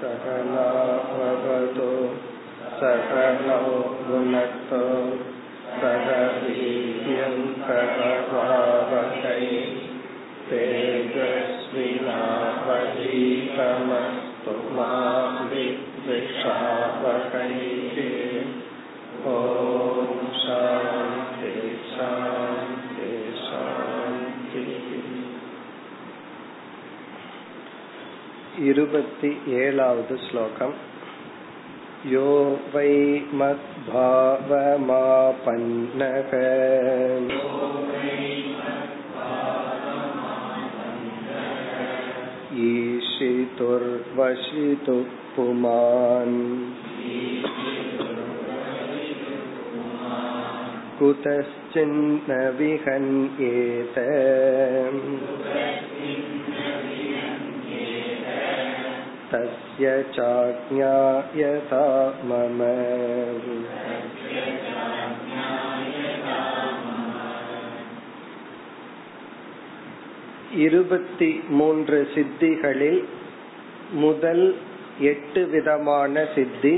சகலோ பவது சகலோ குணக்தோ சதவீர்யம் பிரபவாவகை தேஜஸ்வி நாவதீதமஸ்து மா வித்விஷாவகை. ஓம் சாந்தி சாந்தி சாந்தி. 27வது ஸ்லோகம். யோ வை மத்பாவமாபன்னக ஈஷிதுர்வஷிது புமான் குதஸ்சின்ன விஹன்யேத தஸ்ய சாக்ஞாயதா மம. இருபத்தி 23 சித்திகளில் முதல் 8 விதமான சித்தி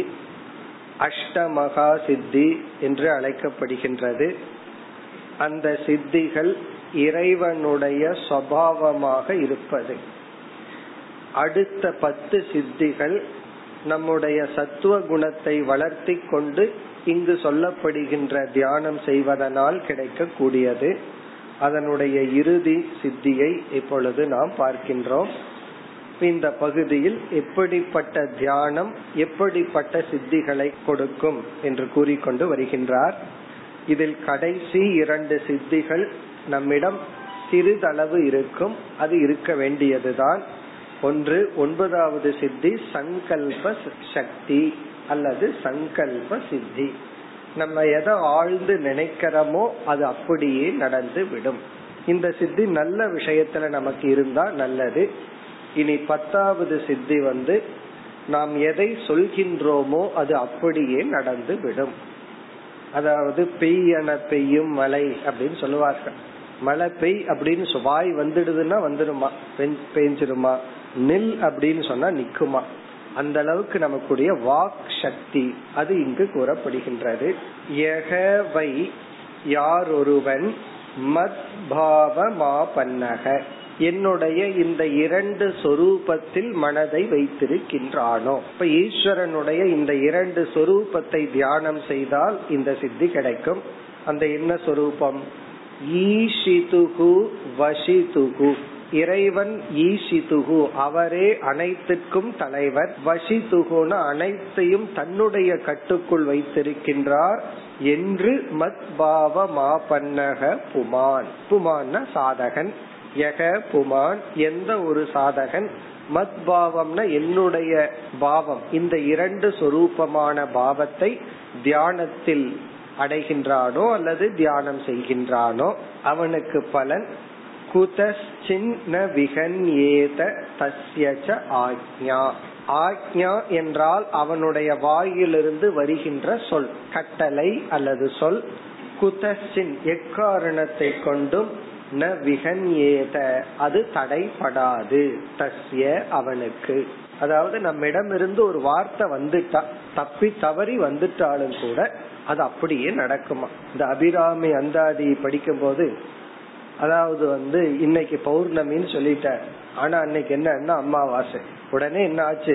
அஷ்டமகா சித்தி என்று அழைக்கப்படுகின்றது. அந்த சித்திகள் இறைவனுடைய சுபாவமாக இருப்பது. அடுத்த 10 சித்திகள் நம்முடைய சத்துவ குணத்தை வளர்த்தி கொண்டு இங்கு சொல்லப்படுகின்ற தியானம் செய்வதனால் கிடைக்கக்கூடியது. அதனுடைய இறுதி சித்தியை இப்பொழுது நாம் பார்க்கின்றோம். இந்த பகுதியில் எப்படிப்பட்ட தியானம் எப்படிப்பட்ட சித்திகளை கொடுக்கும் என்று கூறிக்கொண்டு வருகின்றார். இதில் கடைசி 2 சித்திகள் நம்மிடம் சிறிதளவு இருக்கும், அது இருக்க வேண்டியதுதான். ஒன்று 9வது சித்தி சங்கல்ப சக்தி அல்லது சங்கல்ப சித்தி. நம்ம எதை ஆழ்ந்து நினைக்கிறோமோ அது அப்படியே நடந்து விடும். இந்த சித்தி நல்ல விஷயத்துல நமக்கு இருந்தா நல்லது. இனி 10வது சித்தி நாம் எதை சொல்கின்றோமோ அது அப்படியே நடந்து விடும். அதாவது பெய்யன பெய்யும் மழை அப்படின்னு சொல்லுவார்கள். மழை பெய் அப்படின்னு வாய் வந்துடுதுன்னா வந்துடுமா, பெஞ்சிருமா. நில் அப்படின்னு சொன்னா நிக்குமா. அந்த அளவுக்கு நமக்குடைய வாக் சக்தி அது இங்கு கூறப்படுகின்றது. யகவை யார் ஒருவன் மத்பாவமாபன்னக என்னுடைய இந்த 2 சொரூபத்தில் மனதை வைத்திருக்கின்றானோ. இப்ப ஈஸ்வரனுடைய இந்த 2 சொரூபத்தை தியானம் செய்தால் இந்த சித்தி கிடைக்கும். அந்த என்ன சொரூபம்? ஈஷிதுகு வஷிதுகு. இறைவன் ஈஷிதுகு அவரே அனைத்துக்கும் தலைவர், வஷிதுகுன அனைத்தையும் தன்னுடைய கட்டுக்குள் வைத்திருக்கின்றார் என்று மத்பாவமாபன்னக புமான். புமான்னா சாதகன். யக புமான் எந்த ஒரு சாதகன். மத்பாவம்னா என்னுடைய பாவம், இந்த 2 சொரூபமான பாவத்தை தியானத்தில் அடைகின்றானோ அல்லது தியானம் செய்கின்றானோ அவனுக்கு பலன். குதஸ்சின்ன விஹன்யேத தஸ்யச ஆக்ஞா. ஆக்ஞா என்றால் அவனுடைய வாயிலிருந்து வருகின்ற சொல், கட்டளை அல்லது சொல். குதஸ்சின் எக்காரணத்தை கொண்டும், ந விஹன்யேத அது தடைபடாது, தஸ்ய அவனுக்கு. அதாவது நம்மிடமிருந்து ஒரு வார்த்தை வந்துட்டா, தப்பி தவறி வந்துட்டாலும் கூட அது அப்படியே நடக்குமா. இந்த அபிராமி அந்தாதி படிக்கும் போது, அதாவது இன்னைக்கு பௌர்ணமின்னு சொல்லிட்டார், ஆனா அன்னைக்கு என்னன்னா அம்மாவாசை. உடனே என்ன ஆச்சு?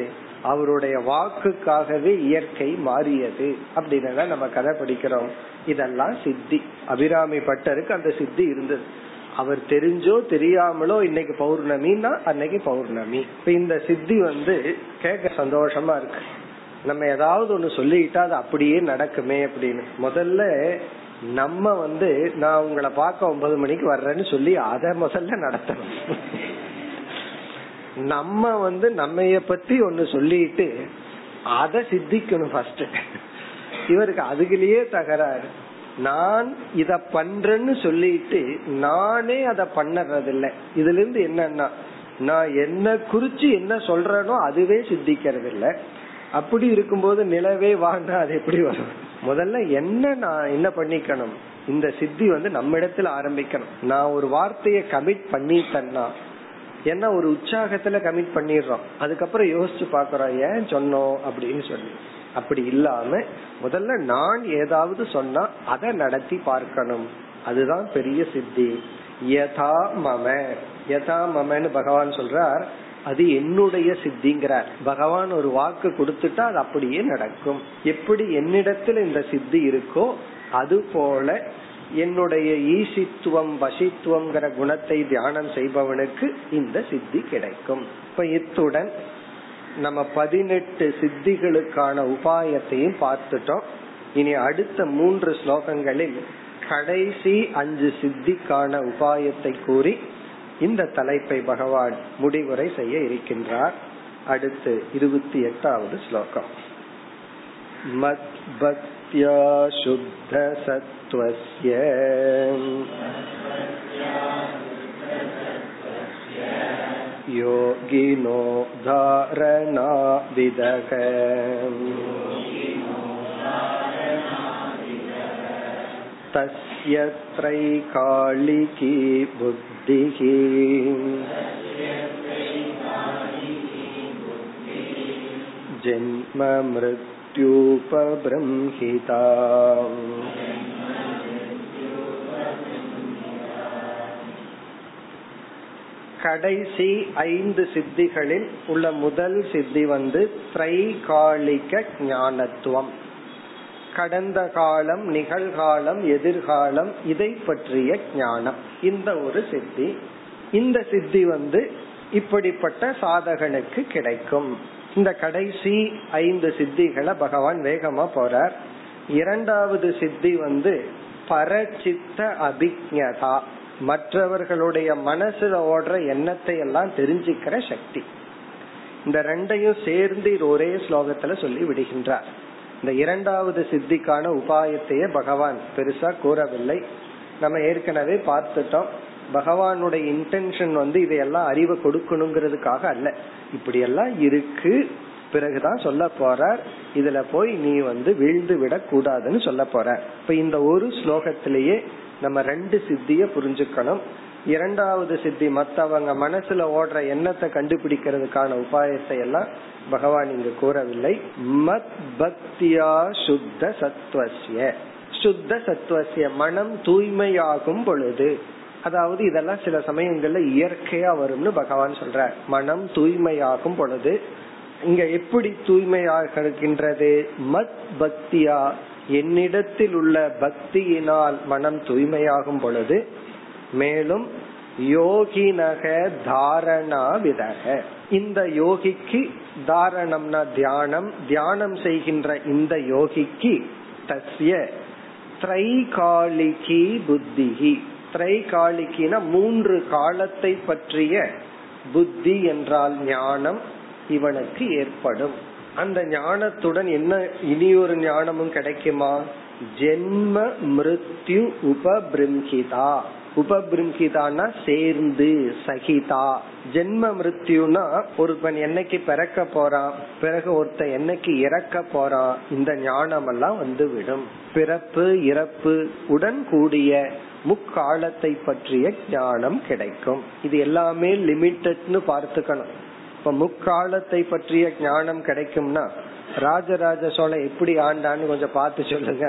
அவருடைய வாக்குக்காகவே இயற்கை மாறியது அப்படின்னு நம்ம கதை படிக்கிறோம். இதெல்லாம் சித்தி. அபிராமி பட்டருக்கு அந்த சித்தி இருந்தது. அவர் தெரிஞ்சோ தெரியாமலோ இன்னைக்கு பௌர்ணமின்னா அன்னைக்கு பௌர்ணமி. இப்ப இந்த சித்தி கேட்க சந்தோஷமா இருக்கு. நம்ம ஏதாவது ஒண்ணு சொல்லிட்டா அது அப்படியே நடக்குமே அப்படின்னு. முதல்ல நம்ம நான் உங்களை பார்க்க 9 மணிக்கு வர்றேன்னு சொல்லி அத முதல்ல நடத்தணும். நம்ம நம்மைய பத்தி ஒண்ணு சொல்லிட்டு அத சித்திக்கணும் ஃபர்ஸ்ட். இவருக்கு அதுக்குள்ளேயே தகராறு. நான் இத பண்றேன்னு சொல்லிட்டு நானே அத பண்ணறது இல்லை. இதுல இருந்து என்னன்னா, நான் என்ன குறிச்சு என்ன சொல்றேனோ அதுவே சித்திக்கிறது இல்லை. அப்படி இருக்கும்போது நிலவே வாங்கினா அது எப்படி வரும்? முதல்ல என்ன பண்ணிக்கணும், இந்த சித்தி நம்ம இடத்துல ஆரம்பிக்கணும். நான் ஒரு வார்த்தையை கமிட் பண்ணிட்டேன்னா ஏன்னா ஒரு உற்சாகத்துல கமிட் பண்ணிடுறோம், அதுக்கப்புறம் யோசிச்சு பாக்குறோம் ஏன் சொன்னோம் அப்படின்னு சொல்லி. அப்படி இல்லாம முதல்ல நான் ஏதாவது சொன்னா அதை நடத்தி பார்க்கணும், அதுதான் பெரிய சித்தி. யதா மம, யதா மமன்னு பகவான் சொல்றார், அது என்னுடைய சித்திங்கிறார். பகவான் ஒரு வாக்கு கொடுத்துட்டா அது அப்படியே நடக்கும். எப்படி என்னிடத்துல இந்த சித்தி இருக்கோ அது போல என்னுடைய ஈசித்துவம் வசித்துவம்ங்கிற குணத்தை தியானம் செய்பவனுக்கு இந்த சித்தி கிடைக்கும். இப்ப இத்துடன் நம்ம 18 சித்திகளுக்கான உபாயத்தையும் பார்த்துட்டோம். இனி அடுத்த 3 ஸ்லோகங்களில் கடைசி 5 சித்திக்கான உபாயத்தை கூறி இந்த தலைப்பை பகவான் முடிவுரை செய்ய இருக்கின்றார். அடுத்து 28வது ஸ்லோகம். மத் பக்த்யா சுத்த சத்வஸ்ய யோகினோ தாரணா விதகம் தஸ்ய த்ரைகாலிகி புத்திஹி ஜன்ம மிருத்யுபப்ரம்ஹிதாம். கடைசி 5 சித்திகளில் உள்ள முதல் சித்தி த்ரைகாலிக ஞானத்துவம். கடந்த காலம், நிகழ்காலம், எதிர்காலம், இதை பற்றிய ஞானம். இந்த ஒரு சித்தி. இந்த சித்தி இப்படிப்பட்ட சாதகனுக்கு கிடைக்கும். இந்த கடைசி 5 சித்திகளை பகவான் வேகமா போறார். இரண்டாவது சித்தி பரசித்த அபிஜ்ஞதா, மற்றவர்களுடைய மனசுல ஓடுற எண்ணத்தை எல்லாம் தெரிஞ்சுக்கிற சக்தி. இந்த ரெண்டையும் சேர்ந்து ஒரே ஸ்லோகத்துல சொல்லி விடுகின்றார். இந்த இரண்டாவது சித்திக்கான உபாயத்தையே பகவான் பெருசா கூறவில்லை. நம்ம ஏற்கனவே பார்த்துட்டோம், பகவானுடைய இன்டென்ஷன் இதையெல்லாம் அறிவை கொடுக்கணுங்கிறதுக்காக அல்ல. இப்படி எல்லாம் இருக்கு, பிறகுதான் சொல்ல போறார், இதுல போய் நீ வீழ்ந்து விட கூடாதுன்னு சொல்ல போற. இப்ப இந்த ஒரு ஸ்லோகத்திலேயே நம்ம 2 சித்திய புரிஞ்சுக்கணும். இரண்டாவது சித்தி மத்தவங்க மனசுல ஓடுற எண்ணத்தை கண்டுபிடிக்கிறதுக்கான உபாயத்தை எல்லாம் பகவான் இங்கு கூறவில்லை. மத் பக்தியா சுத்த சத்வஸ்ய, சுத்த சத்வஸ்ய மனம் தூய்மையாகும் பொழுது, அதாவது இதெல்லாம் சில சமயங்கள்ல இயற்கையா வரும்னு பகவான் சொல்ற. மனம் தூய்மையாகும் பொழுது இங்க எப்படி தூய்மையாக இருக்கின்றது? மத் பக்தியா, என்னிடத்தில் உள்ள பக்தியினால் மனம் தூய்மையாகும் பொழுது, மேலும் யோகினக தாரணா விதக, இந்த யோகிக்கு, தாரணம்னா தியானம், தியானம் செய்கின்ற இந்த யோகிக்கு, தஸ்ய த்ரைகாலிகி புத்திஹி, த்ரைகாலிகினா 3 காலத்தை பற்றிய புத்தி என்றால் ஞானம் இவனுக்கு ஏற்படும். அந்த ஞானத்துடன் என்ன இனியொரு ஞானமும் கிடைக்குமா? ஜென்ம மிருத்யு உபபிரம்ஹிதா, உபபிரம்ஹிதானா சேர்ந்து, சகிதா. ஜென்ம மிருத்யுனா ஒருவன் என்னைக்கு பிறக்க போறான், பிறகு ஒருத்தன் என்னைக்கு இறக்க போறான், இந்த ஞானம் எல்லாம் வந்துவிடும். பிறப்பு இறப்பு உடன் கூடிய முக்காலத்தை பற்றிய ஞானம் கிடைக்கும். இது எல்லாமே லிமிட்டட்னு பார்த்துக்கணும். இப்ப முக்காலத்தை பற்றிய ஞானம் கிடைக்கும்னா ராஜராஜ சோழன் எப்படி ஆண்டான்னு கொஞ்சம் பார்த்து சொல்லுங்க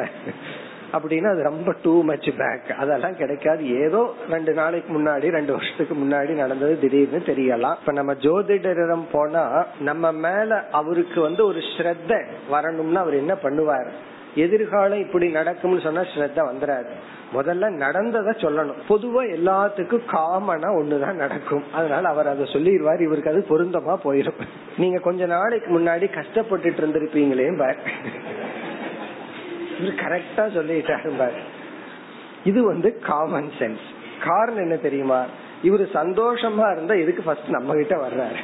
அப்படின்னா அது ரொம்ப டூ மச் பேக், அதெல்லாம் கிடைக்காது. ஏதோ 2 நாளைக்கு முன்னாடி, 2 வருஷத்துக்கு முன்னாடி நடந்தது திடீர்னு தெரியலாம். இப்ப நம்ம ஜோதிடரிடம் போனா நம்ம மேல அவருக்கு ஒரு ஸ்ரத்த வரணும்னா அவர் என்ன பண்ணுவார்? எதிர்காலம் இப்படி நடக்கும்னு சொன்னா ஸ்ரத்த வந்துடாது. முதல்ல நடந்தத சொல்லணும். பொதுவா எல்லாத்துக்கும் காமனா ஒண்ணுதான் நடக்கும், அதனால அவர் அதை சொல்லிடுவார், இவருக்கு அது பொருந்தமா போயிடும். நீங்க கொஞ்ச நாளைக்கு முன்னாடி கஷ்டப்பட்டுட்டு இருந்திருப்பீங்களே பார், இவர் கரெக்டா சொல்லிட்டாரு பார். இது காமன் சென்ஸ். காரணம் என்ன தெரியுமா? இவரு சந்தோஷமா இருந்தா எதுக்கு ஃபர்ஸ்ட் நம்ம கிட்ட வர்றாரு?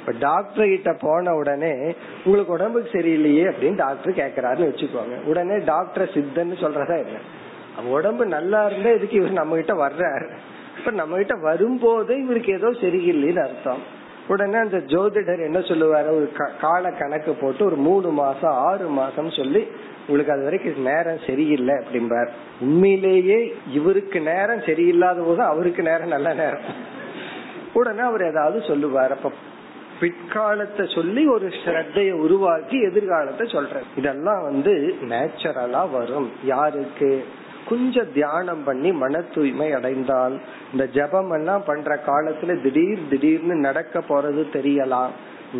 இப்ப டாக்டர் கிட்ட போன உடனே உங்களுக்கு உடம்புக்கு சரியில்லையே அப்படின்னு டாக்டர் கேக்குறாருன்னு வச்சுக்கோங்க. உடனே டாக்டர் சித்தன்னு சொல்றதா என்ன? உடம்பு நல்லா இருந்தா இதுக்கு இவர் நம்ம கிட்ட வர்றாரு. இப்ப நம்ம கிட்ட வரும்போது இவருக்கு ஏதோ சரியில்லைன்னு அர்த்தம். உடனே அந்த ஜோதிடர் என்ன சொல்லுவாரு? ஒரு கால கணக்கு போட்டு ஒரு 3 மாசம் 6 மாசம் சொல்லி உங்களுக்கு அது வரைக்கும் நேரம் சரியில்லை அப்படிம்பார். உண்மையிலேயே இவருக்கு நேரம் சரியில்லாத போது அவருக்கு நேரம் நல்ல நேரம். உடனே அவர் ஏதாவது சொல்லுவார். அப்ப பிற்காலத்தை சொல்லி ஒரு ஸ்ரத்தைய உருவாக்கி எதிர்காலத்தை சொல்ற. இதெல்லாம் நேச்சுரலா வரும். யாருக்கு கொஞ்சம் தியானம் பண்ணி மன தூய்மை அடைந்தால், இந்த ஜபம் எல்லாம் பண்ற காலத்துல திடீர்னு நடக்க போறது தெரியலாம்,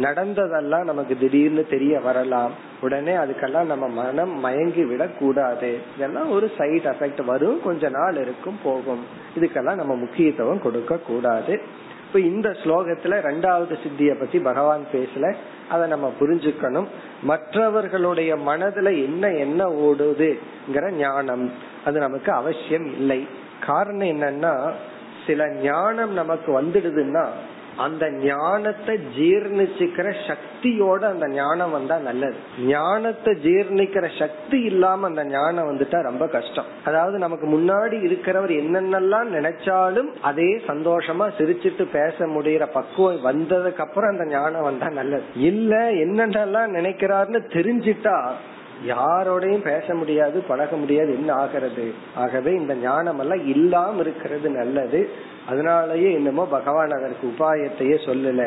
நடந்ததெல்லாம் நமக்கு திடீர்னு தெரிய வரலாம். உடனே அதுக்கெல்லாம் நம்ம மனம் மயங்கி விட கூடாது. இதெல்லாம் ஒரு சைடு எஃபெக்ட் வரும், கொஞ்ச நாள் இருக்கும் போகும். இதுக்கெல்லாம் நம்ம முக்கியத்துவம் கொடுக்க கூடாது. இப்ப இந்த ஸ்லோகத்துல ரெண்டாவது சித்திய பத்தி பகவான் பேசல, அதை நம்ம புரிஞ்சுக்கணும். மற்றவர்களுடைய மனதுல என்ன ஓடுதுங்கிற ஞானம் அது நமக்கு அவசியம் இல்லை. காரணம் என்னன்னா, சில ஞானம் நமக்கு வந்துடுதுன்னா அந்த ஞானத்தை ஜீர்ணிச்சுக்கிற சக்தியோட அந்த ஞானம் வந்தா நல்லது. ஞானத்தை ஜீர்ணிக்கிற சக்தி இல்லாம அந்த ஞானம் வந்துட்டா ரொம்ப கஷ்டம். அதாவது நமக்கு முன்னாடி இருக்கிறவர் என்னென்னலாம் நினைச்சாலும் அதே சந்தோஷமா சிரிச்சிட்டு பேச முடியற பக்குவம் வந்ததுக்கு அப்புறம் அந்த ஞானம் வந்தா நல்லது. இல்ல என்னென்னலாம் நினைக்கிறாருன்னு தெரிஞ்சிட்டா யாரோடையும் பேச முடியாது, பழக முடியாது, என்ன ஆகிறது? ஆகவே இந்த ஞானம் எல்லாம் இல்லாம இருக்கிறது நல்லது. அதனாலயே என்னமோ பகவான் அதற்கு உபாயத்தையே சொல்லல.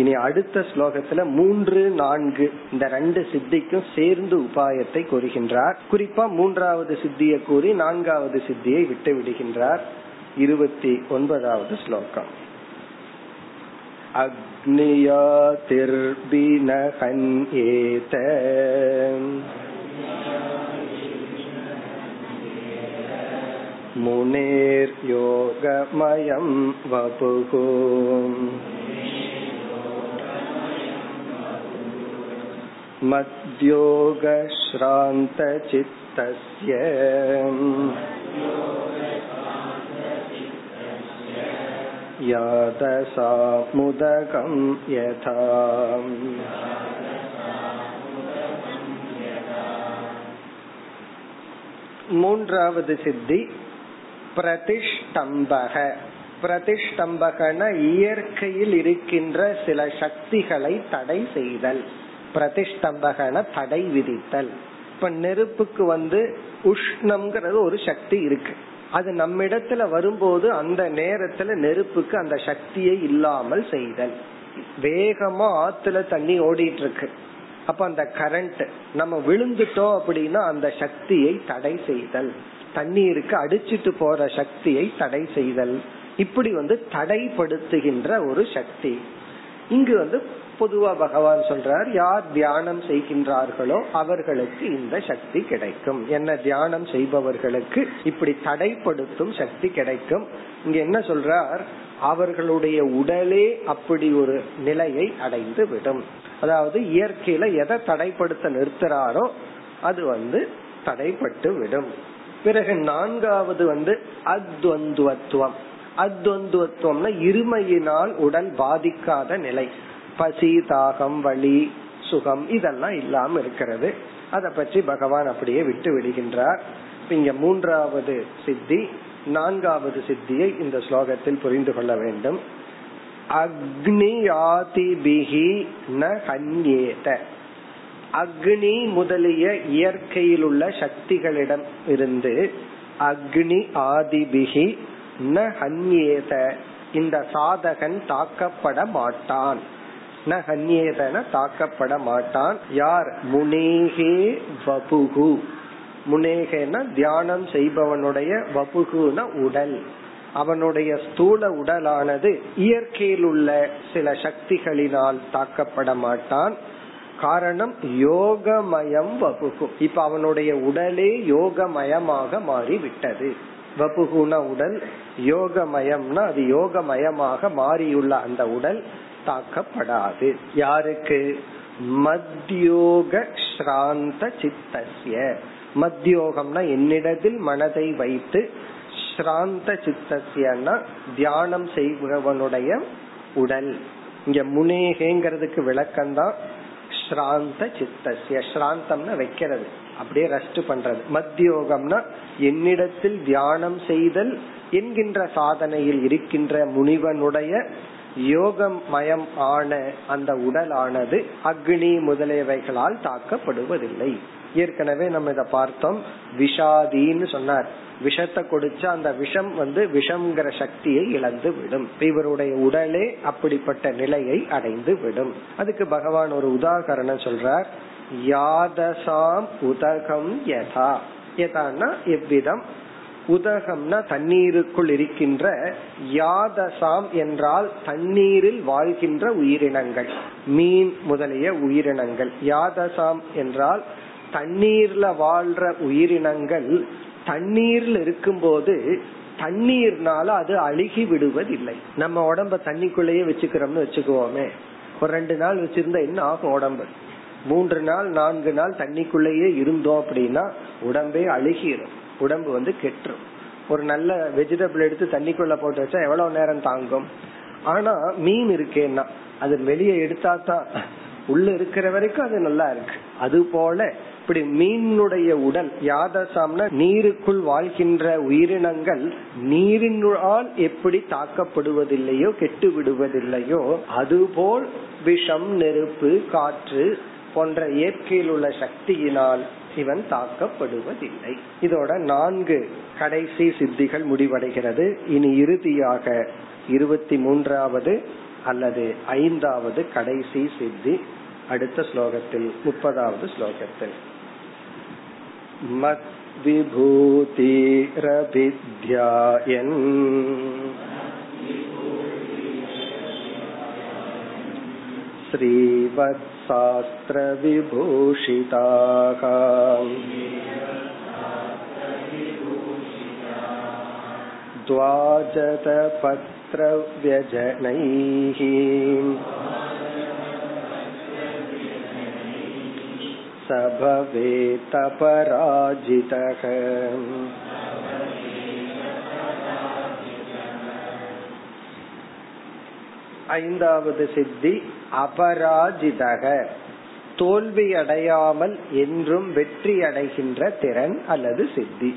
இனி அடுத்த ஸ்லோகத்துல 3, 4 இந்த ரெண்டு சித்திக்கும் சேர்ந்து உபாயத்தை கூறுகின்றார். குறிப்பா 3வது சித்தியை கூறி 4வது சித்தியை விட்டு விடுகின்றார். 29வது ஸ்லோகம். அக்னியா திர்பினஹன்யேத முனேர் யோகமயம் வபுகு. மத்யோக ஸ்ராந்த சித்தஸ்ய யாதசா முதகம் யதா. மூன்றாவது சித்தி பிரதிஷ்டம்பக. பிரதிஷ்டம்பகன இயற்கையில் இருக்கின்ற சில சக்திகளை தடை செய்தல். பிரதிஷ்டம்பகன தடை விதித்தல். இப்ப நெருப்புக்கு உஷ்ணம்ங்கிறது ஒரு சக்தி இருக்கு. அது நம்மிடத்துல வரும்போது அந்த நேரத்துல நெருப்புக்கு அந்த சக்தியை இல்லாமல் செய்தல். வேகமா ஆத்துல தண்ணி ஓடிட்டு இருக்கு, அப்ப அந்த கரண்ட் நம்ம விழுந்துட்டோம் அப்படின்னா அந்த சக்தியை தடை செய்தல். தண்ணீருக்கு அடிச்சிட்டு போற சக்தியை தடை செய்தல். இப்படி தடைப்படுத்துகின்ற ஒரு சக்தி. இங்கு பொதுவா பகவான் சொல்றார், யார் தியானம் செய்கின்றார்களோ அவர்களுக்கு இந்த சக்தி கிடைக்கும். என்ன, தியானம் செய்பவர்களுக்கு இப்படி தடைப்படுத்தும் சக்தி கிடைக்கும். இங்க என்ன சொல்றார், அவர்களுடைய உடலே அப்படி ஒரு நிலையை அடைந்து விடும். அதாவது இயற்கையில எதை தடைப்படுத்த நிறுத்துறாரோ அது தடைப்பட்டு விடும். பிறகு 4வது அத்வந்துவத்துவம். அத்வந்துவத்துவம்னா இருமையினால் உடல் பாதிக்காத நிலை. பசி, தாகம், வலி, சுகம் இதெல்லாம் இல்லாம இருக்கிறது. அத பற்றி பகவான் அப்படியே விட்டு விடுகின்றார். இங்க 3வது சித்தி. 4வது சித்தியை இந்த ஸ்லோகத்தில் புரிந்து கொள்ள வேண்டும். அக்னியாதிபிஹி ந ஹன்யேத. அக்னி முதலிய இயற்கையில் உள்ள சக்திகளிடம் இருந்து அக்னி ஆதிபிஹி ந ஹன்யேத, இந்த சாதகன் தாக்கப்பட மாட்டான். ந ஹன்யேதன தாக்கப்பட மாட்டான். யார்? முனேஹே வபுகு. முனேகேன தியானம் செய்பவனுடைய, வபுகுன உடல், அவனுடைய ஸ்தூல உடலானது இயற்கையில் உள்ள சில சக்திகளினால் தாக்கப்பட மாட்டான். காரணம் யோகமயம் வபுகு. இப்ப அவனுடைய உடலே யோகமயமாக மாறிவிட்டது. வபுகுன உடல், யோகமயம்னா அது யோகமயமாக மாறியுள்ள அந்த உடல் தாக்கப்படாது. யாருக்கு? மத்யோக ஸ்ராந்த சித்தஸ்ய. மத்யோகம்னா என்னிடத்தில் மனதை வைத்து, ஸ்ராந்த சித்தஸ்யன்னா தியானம் செய்பவனுடைய உடல். இங்க முனேகேங்கிறதுக்கு விளக்கம்தான் ஸ்ராந்த சித்தஸ்ய. ஸ்ராந்தம்னா வைக்கிறது, அப்படியே ரெஸ்ட் பண்றது. மத்யோகம்னா என்னிடத்தில் தியானம் செய்தல் என்கின்ற சாதனையில் இருக்கின்ற முனிவனுடைய யோகமயம் ஆன அந்த உடலானது அக்னி முதலியவைகளால் தாக்கப்படுவதில்லை. ஏற்கனவே நம்ம இத பார்த்தோம். விஷாதின்னு சொன்னார். விஷத்தை கொடுத்தா அந்த விஷம் விஷம்ங்கிற சக்தியை இழந்து விடும். இவருடைய உடலே அப்படிப்பட்ட நிலையை அடைந்து விடும். அதுக்கு பகவான் ஒரு உதாரணம் சொல்றார். யாதசாம் உதகம் யதா. யதான்னா எவ்விதம், உதகம்னா தண்ணீருக்குள் இருக்கின்ற, யாதசாம் என்றால் தண்ணீரில் வாழ்கின்ற உயிரினங்கள், மீன் முதலிய உயிரினங்கள். யாதசாம் என்றால் தண்ணீர்ல வாழ்ற உயிரினங்கள் தண்ணீர்ல இருக்கும்போது தண்ணீர்னால அது அழுகி விடுவதில்லை. நம்ம உடம்ப தண்ணிக்குள்ளேயே வச்சுக்கிறோம்னு வச்சுக்குவோமே, ஒரு 2 நாள் வச்சிருந்தா என்ன ஆகும் உடம்பு? 3 நாள் 4 நாள் தண்ணிக்குள்ளேயே இருந்தோம் அப்படின்னா உடம்பே அழுகிடும், உடம்பு கெட்டுரும். ஒரு நல்ல வெஜிடபிள் எடுத்து தண்ணிக்குள்ள போட்டு வச்சா எவ்வளவு நேரம் தாங்கும்? ஆனா மீன் இருக்கேன்னா அது வெளியே எடுத்தாதான், உள்ள இருக்கிற வரைக்கும் அது நல்லா இருக்கு. அது போல இப்படி மீனுடைய உடல், யாதசாம்னா நீருக்குள் வாழ்கின்ற உயிரினங்கள் நீரினால் எப்படி தாக்கப்படுவதில்லையோ கெட்டு விடுவதில்லையோ, அதுபோல் விஷம், நெருப்பு, காற்று போன்ற இயற்கையில் உள்ள சக்தியினால் இவன் தாக்கப்படுவதில்லை. இதோட 4 கடைசி சித்திகள் முடிவடைகிறது. இனி இறுதியாக 23வது அல்லது 5வது கடைசி சித்தி அடுத்த ஸ்லோகத்தில், 30வது ஸ்லோகத்தில். மத் விபூதி ரபித்யாயன் ஸ்ரீவத் சாஸ்திர விபூஷிதாக த்வாஜத பத்ர வ்யஜனைஹி சபவேத பராஜிதஹ. ஐந்தாவது சித்தி அபராஜிதக, தோல்வி அடையாமல் என்றும் வெற்றி அடைகின்ற திறன் அல்லது சித்தி.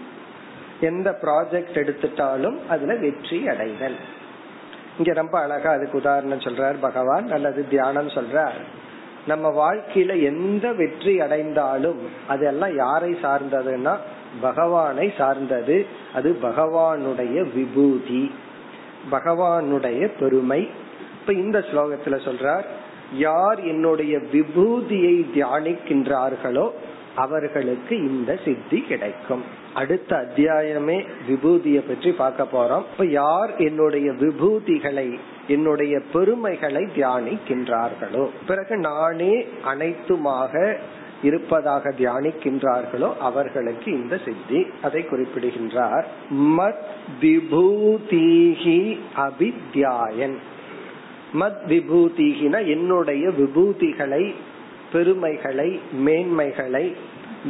எந்த ப்ராஜெக்ட் எடுத்துட்டாலும் அதுல வெற்றி அடைதல். இங்க ரொம்ப அழகா அதுக்கு உதாரணம் சொல்றார் பகவான், அல்லது தியானம் சொல்றார். நம்ம வாழ்க்கையில எந்த வெற்றி அடைந்தாலும் அதெல்லாம் யாரை சார்ந்ததுன்னா பகவானை சார்ந்தது. அது பகவானுடைய விபூதி, பகவானுடைய பெருமை. இப்ப இந்த ஸ்லோகத்துல சொல்றார், யார் என்னுடைய விபூதியை தியானிக்கின்றார்களோ அவர்களுக்கு இந்த சித்தி கிடைக்கும். அடுத்த அத்தியாயமே விபூதியை பற்றி பார்க்க போறோம். இப்ப யார் என்னுடைய விபூதிகளை, என்னுடைய பெருமைகளை தியானிக்கின்றார்களோ, பிறகு நானே அனைத்துமாக இருப்பதாக தியானிக்கின்றார்களோ அவர்களுக்கு இந்த சித்தி. அதை குறிப்பிடுகின்றார். மத் விபூதிஹி அபித்யாயன். மத் விபூதிஹினா என்னுடைய விபூதிகளை, பெருமைகளை, மேன்மைகளை,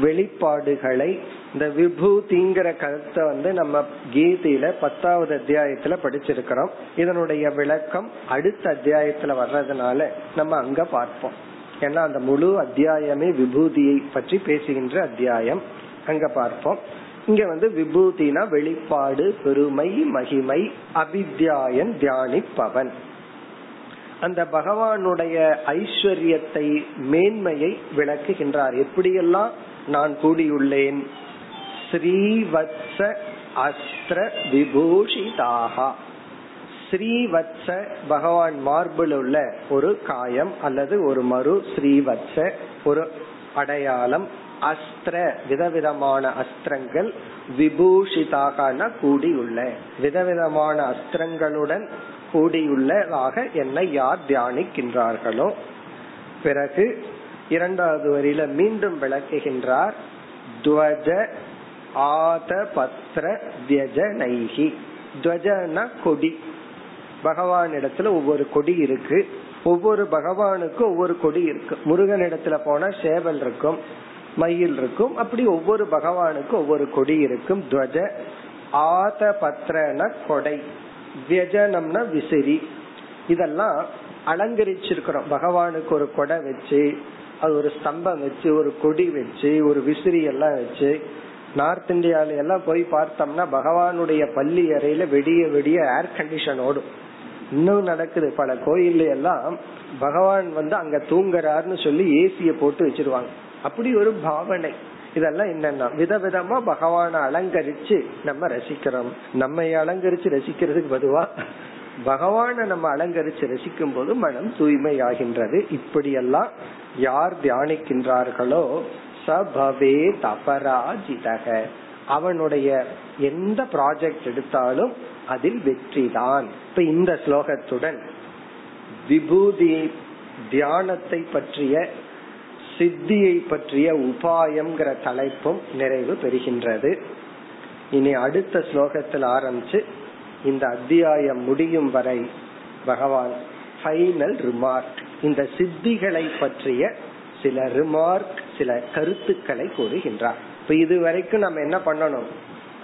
வெளிப்பாடுகளை. இந்த விபூதிங்கிற கருத்தை நம்ம கீதையில 10வது அத்தியாயத்துல படிச்சிருக்கிறோம். இதனுடைய விளக்கம் அடுத்த அத்தியாயத்துல வர்றதுனால நம்ம அங்க பார்ப்போம். ஏன்னா அந்த முழு அத்தியாயமே விபூதியை பற்றி பேசுகின்ற அத்தியாயம், அங்க பார்ப்போம். இங்க விபூதினா வெளிப்பாடு, பெருமை, மகிமை. அபித்யாயன் தியானிப்பவன் அந்த பகவானுடைய ஐஸ்வர்யத்தை, மேன்மையை விளக்குகின்றார். எப்படியெல்லாம் நான் கூடியுள்ளேன். ஸ்ரீவத்ஸ அஸ்திர விபூஷிதாக. ஸ்ரீவத்ஸ பகவான் மார்பில் உள்ள ஒரு காயம் அல்லது ஒரு மறு. ஸ்ரீவத்ஸ ஒரு அடையாளம். அஸ்திர விதவிதமான அஸ்திரங்கள். விபூஷிதாக கூடியுள்ள, விதவிதமான அஸ்திரங்களுடன் கூடியுள்ளதாக என்னை யார் தியானிக்கின்றார்களோ. பிறகு 2வது வரியில மீண்டும் விளக்குகின்றார். துவஜ ஆத பத்ர த்யஜனைஹி. துவஜனா கொடி. பகவான் இடத்துல ஒவ்வொரு கொடி இருக்கு. ஒவ்வொரு பகவானுக்கு ஒவ்வொரு கொடி இருக்கு. முருகன் இடத்துல போனா சேவல் இருக்கும், மயில் இருக்கும். அப்படி ஒவ்வொரு பகவானுக்கு ஒவ்வொரு கொடி இருக்கும். துவஜ ஆத பத்ரன கொடை, வியஜனம்னா விசிறி. இதெல்லாம் அலங்கரிச்சிருக்கிறோம். பகவானுக்கு ஒரு கொடை வச்சு, அது ஒரு ஸ்தம்பம் வச்சு, ஒரு கொடி வச்சு, ஒரு விசிறி எல்லாம் வச்சு. நார்த் இந்தியாவில எல்லாம் போய் பார்த்தோம்னா பகவானுடைய பள்ளி அறையில வெடிய வெடிய ஏர் கண்டிஷன் ஓடும். இன்னும் நடக்குது பல கோயில் எல்லாம். பகவான் வந்து அங்க தூங்குறாருன்னு சொல்லி ஏசிய போட்டு வச்சிருவாங்க. அப்படி ஒரு பாவனை. இதெல்லாம் என்னன்னா விதவிதமா பகவானை அலங்கரிச்சு நம்ம ரசிக்கிறோம். நம்ம அலங்கரிச்சு ரசிக்கிறதுக்கு பொதுவா பகவானை நம்ம அலங்கரிச்சு ரசிக்கும் போது மனம் தூய்மை ஆகின்றது. இப்படியெல்லாம் யார் தியானிக்கின்றார்களோ சபவே தபராஜிதக, அவனுடைய எந்த ப்ராஜெக்ட் எடுத்தாலும் அதில் வெற்றிதான். இப்ப இந்த ஸ்லோகத்துடன் விபூதி தியானத்தை பற்றிய சித்தியை பற்றிய உபாயம் தலைப்பும் நிறைவு பெறுகின்றது. இனி அடுத்த ஸ்லோகத்தில் ஆரம்பிச்சு இந்த அத்தியாயம் முடியும் வரை பகவான் ஃபைனல் ரிமார்க், இந்த சித்திகளை பற்றிய சில ரிமார்க், சில கருத்துக்களை கூறுகின்றார். இப்ப இது வரைக்கும் நம்ம என்ன பண்ணணும்,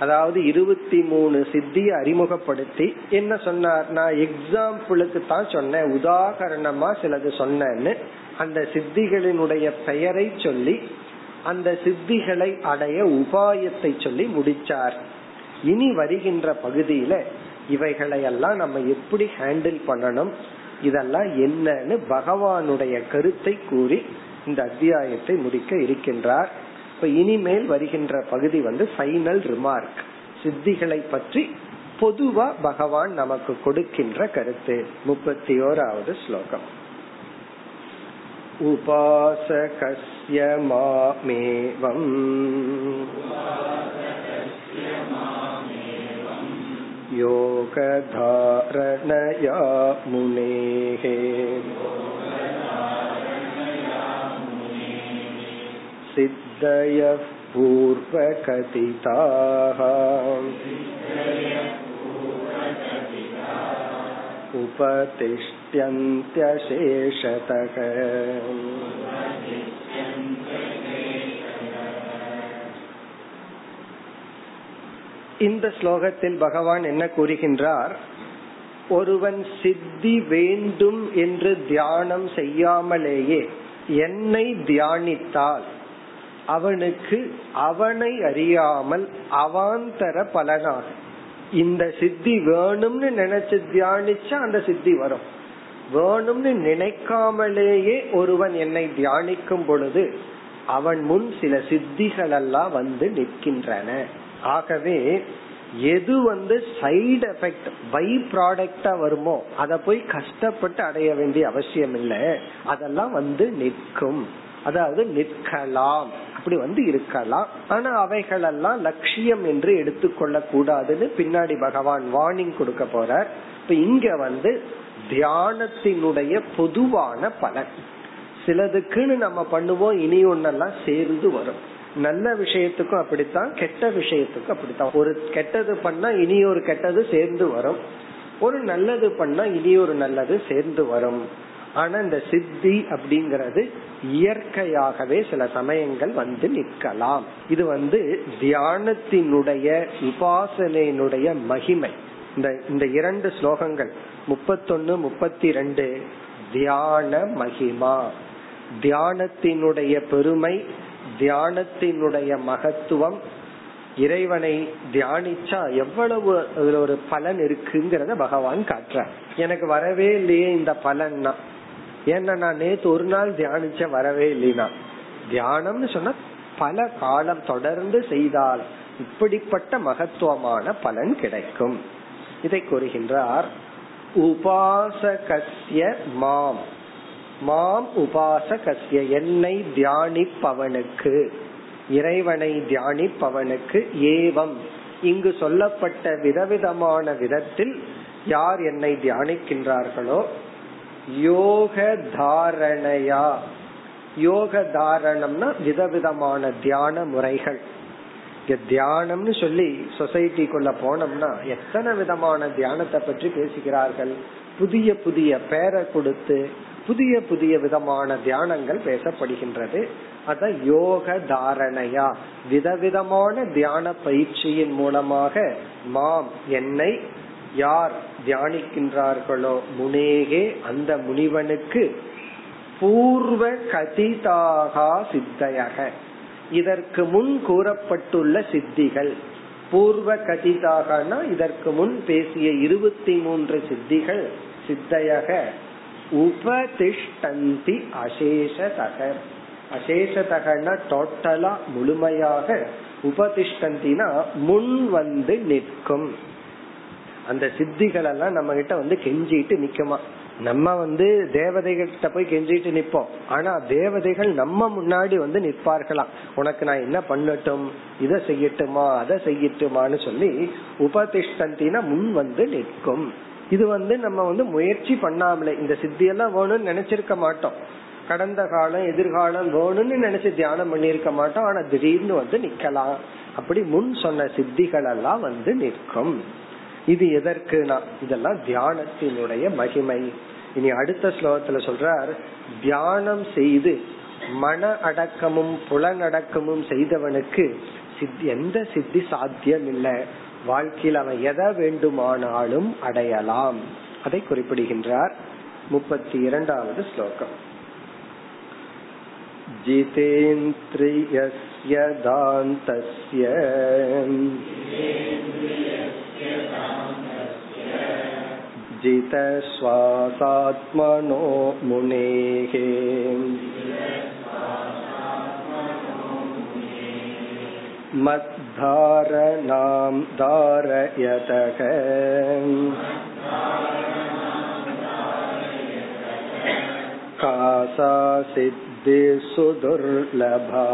அதாவது 23 சித்தியை அறிமுகப்படுத்தி என்ன சொன்னார், நான் எக்ஸாம்பிளுக்கு தான் சொன்னேன், உதாரணமா சிலது சொன்னேன்னு அந்த சித்திகளினுடைய பெயரை சொல்லி அந்த சித்திகளை அடைய உபாயத்தை சொல்லி முடிச்சார். இனி வருகின்ற பகுதியில இவைகளையெல்லாம் நம்ம எப்படி ஹேண்டில் பண்ணணும், இதெல்லாம் என்னன்னு பகவானுடைய கருத்தை கூறி இந்த அத்தியாயத்தை முடிக்க இருக்கின்றார். இப்ப இனிமேல் வருகின்ற பகுதி வந்து ஃபைனல் ரிமார்க், சித்திகளை பற்றி பொதுவா பகவான் நமக்கு கொடுக்கின்ற கருத்து. 31வது ஸ்லோகம். உபாசகஸ்ய மாமேவம் யோகதாரணயா முனேஹ சித்தயப் பூர்வகதிதாஹ உபதிஷ்ட்யந்த்ய சேஷதக. இந்த ஸ்லோகத்தில் பகவான் என்ன கூறுகின்றார், ஒருவன் சித்தி வேண்டும் என்று தியானம் செய்யாமலேயே என்னை தியானித்தால் அவனுக்கு அவனை அறியாமல் அவாந்தர பலனாக இந்த சித்தி வேணும்னு நினைச்சு தியானிச்சா அந்த சித்தி வரும். வேணும்னு நினைக்காமலேயே ஒருவன் என்னை தியானிக்கும் பொழுது அவன் முன் சில சித்திகள் எல்லாம் வந்து நிற்கின்றன. ஆகவே எது வந்து சைடு எஃபெக்ட் பை ப்ராடக்டா வருமோ அத போய் கஷ்டப்பட்டு அடைய வேண்டிய அவசியம் இல்லை, அதெல்லாம் வந்து நிற்கும். அதாவது நிற்கலாம், அப்படி வந்து இருக்கலாம். ஆனா அவைகளெல்லாம் லட்சியம் என்று எடுத்துக்கொள்ள கூடாதுன்னு பின்னாடி பகவான் வார்னிங் கொடுக்க போறார். இப்ப இங்க வந்து தியானத்தினுடைய பொதுவான பலன் சிலதுக்குன்னு நம்ம பண்ணுவோம், இனி ஒன்னெல்லாம் சேர்ந்து வரும். நல்ல விஷயத்துக்கும் அப்படித்தான், கெட்ட விஷயத்துக்கும் அப்படித்தான். ஒரு கெட்டது பண்ணா இனி ஒரு கெட்டது சேர்ந்து வரும், ஒரு நல்லது பண்ணா இனி ஒரு நல்லது சேர்ந்து வரும். ஆனா இந்த சித்தி அப்படிங்கறது இயற்கையாகவே சில சமயங்கள் வந்து நிற்கலாம். இது வந்து தியானத்தினுடைய உபாசனையினுடைய மகிமை. இந்த 2 ஸ்லோகங்கள் 31, 32 தியான மகிமா, தியானத்தினுடைய பெருமை, தியானத்தினுடைய மகத்துவம், இறைவனை தியானிச்சா எவ்வளவு அதுல ஒரு பலன் இருக்குங்கறத பகவான் காட்டுற. எனக்கு வரவே இல்லையே இந்த பலன்னா, ஏன்னா நான் நேத்து ஒரு நாள் தியானிச்ச வரவே இல்லைனா, தியானம்னு சொன்னா பல காலம் தொடர்ந்து செய்தால் இப்படிப்பட்ட மகத்துவமான பலன் கிடைக்கும். இதை கூறுகின்றார். உபாசகஸ்ய மாம், மாம் உபாசகஸ்ய என்னை தியானிப்பவனுக்கு, இறைவனை தியானிப்பவனுக்கு, ஏவம் இங்கு சொல்லப்பட்ட விதவிதமான விதத்தில் யார் என்னை தியானிக்கின்றார்களோ யோக தாரணையா, யோக தாரணம்னா விதவிதமான தியான முறைகள். தியானம்னு சொல்லி சொசைட்டிக்குள்ள போனோம்னா எத்தனை விதமான தியானத்தை பற்றி பேசுகிறார்கள், புதிய புதிய பேரை கொடுத்து புதிய புதிய விதமான தியானங்கள் பேசப்படுகின்றது. அத யோக தாரணையா விதவிதமான தியான பயிற்சியின் மூலமாக மாம் என்னை யார் தியானிக்கின்றார்களோ முனேகே அந்த முனிவனுக்கு பூர்வ கதிதாகா சித்தயக இதற்கு முன் கூறப்பட்டுள்ள சித்திகள். பூர்வ கதிதாகனா இதற்கு முன் பேசிய 23 சித்திகள் சித்தையக உபதிஷ்டந்தி அசேஷதக. அசேஷதகன்னா டோட்டலா முழுமையாக, உபதிஷ்டந்தினா முன் வந்து நிற்கும். அந்த சித்திகள் எல்லாம் நம்ம கிட்ட வந்து கெஞ்சிட்டு நிக்குமா? நம்ம வந்து தேவதைகிட்ட போய் கெஞ்சிட்டு நிப்போம், ஆனா தேவதைகள் நம்ம முன்னாடி வந்து நிற்பார்களாம். உனக்கு நான் என்ன பண்ணட்டும், இத செய்யட்டுமா அதை செய்யட்டுமான்னு சொல்லி உபதிஷ்டந்தினா முன் வந்து நிற்கும். இது வந்து நம்ம வந்து முயற்சி பண்ணாமலே, இந்த சித்தியெல்லாம் வேணும்னு நினைச்சிருக்க மாட்டோம், கடந்த காலம் எதிர்காலம் வேணும்னு நினைச்சு தியானம் பண்ணிருக்க மாட்டோம், ஆனா திடீர்னு வந்து நிக்கலாம். அப்படி முன் சொன்ன சித்திகள் எல்லாம் வந்து நிற்கும். இது எதற்குனா இதெல்லாம் தியானத்தினுடைய மகிமை. இனி அடுத்த ஸ்லோகத்துல சொல்றார், தியானம் செய்து மன அடக்கமும் புலனடக்கமும் செய்தவனுக்கு எந்த சித்தி சாத்தியம் இல்லை, வாழ்க்கையில் அவன் எதை வேண்டுமானாலும் அடையலாம். அதை குறிப்பிடுகின்றார் 32வது ஸ்லோகம். ஜிதேந்திரியஸ்ய தாந்தஸ்ய ஜிதஸ்வாசாத்மனோ முனேஹ. மத்தாரணாம் தாரயதக காசா சித்தி சுதுர்லபா.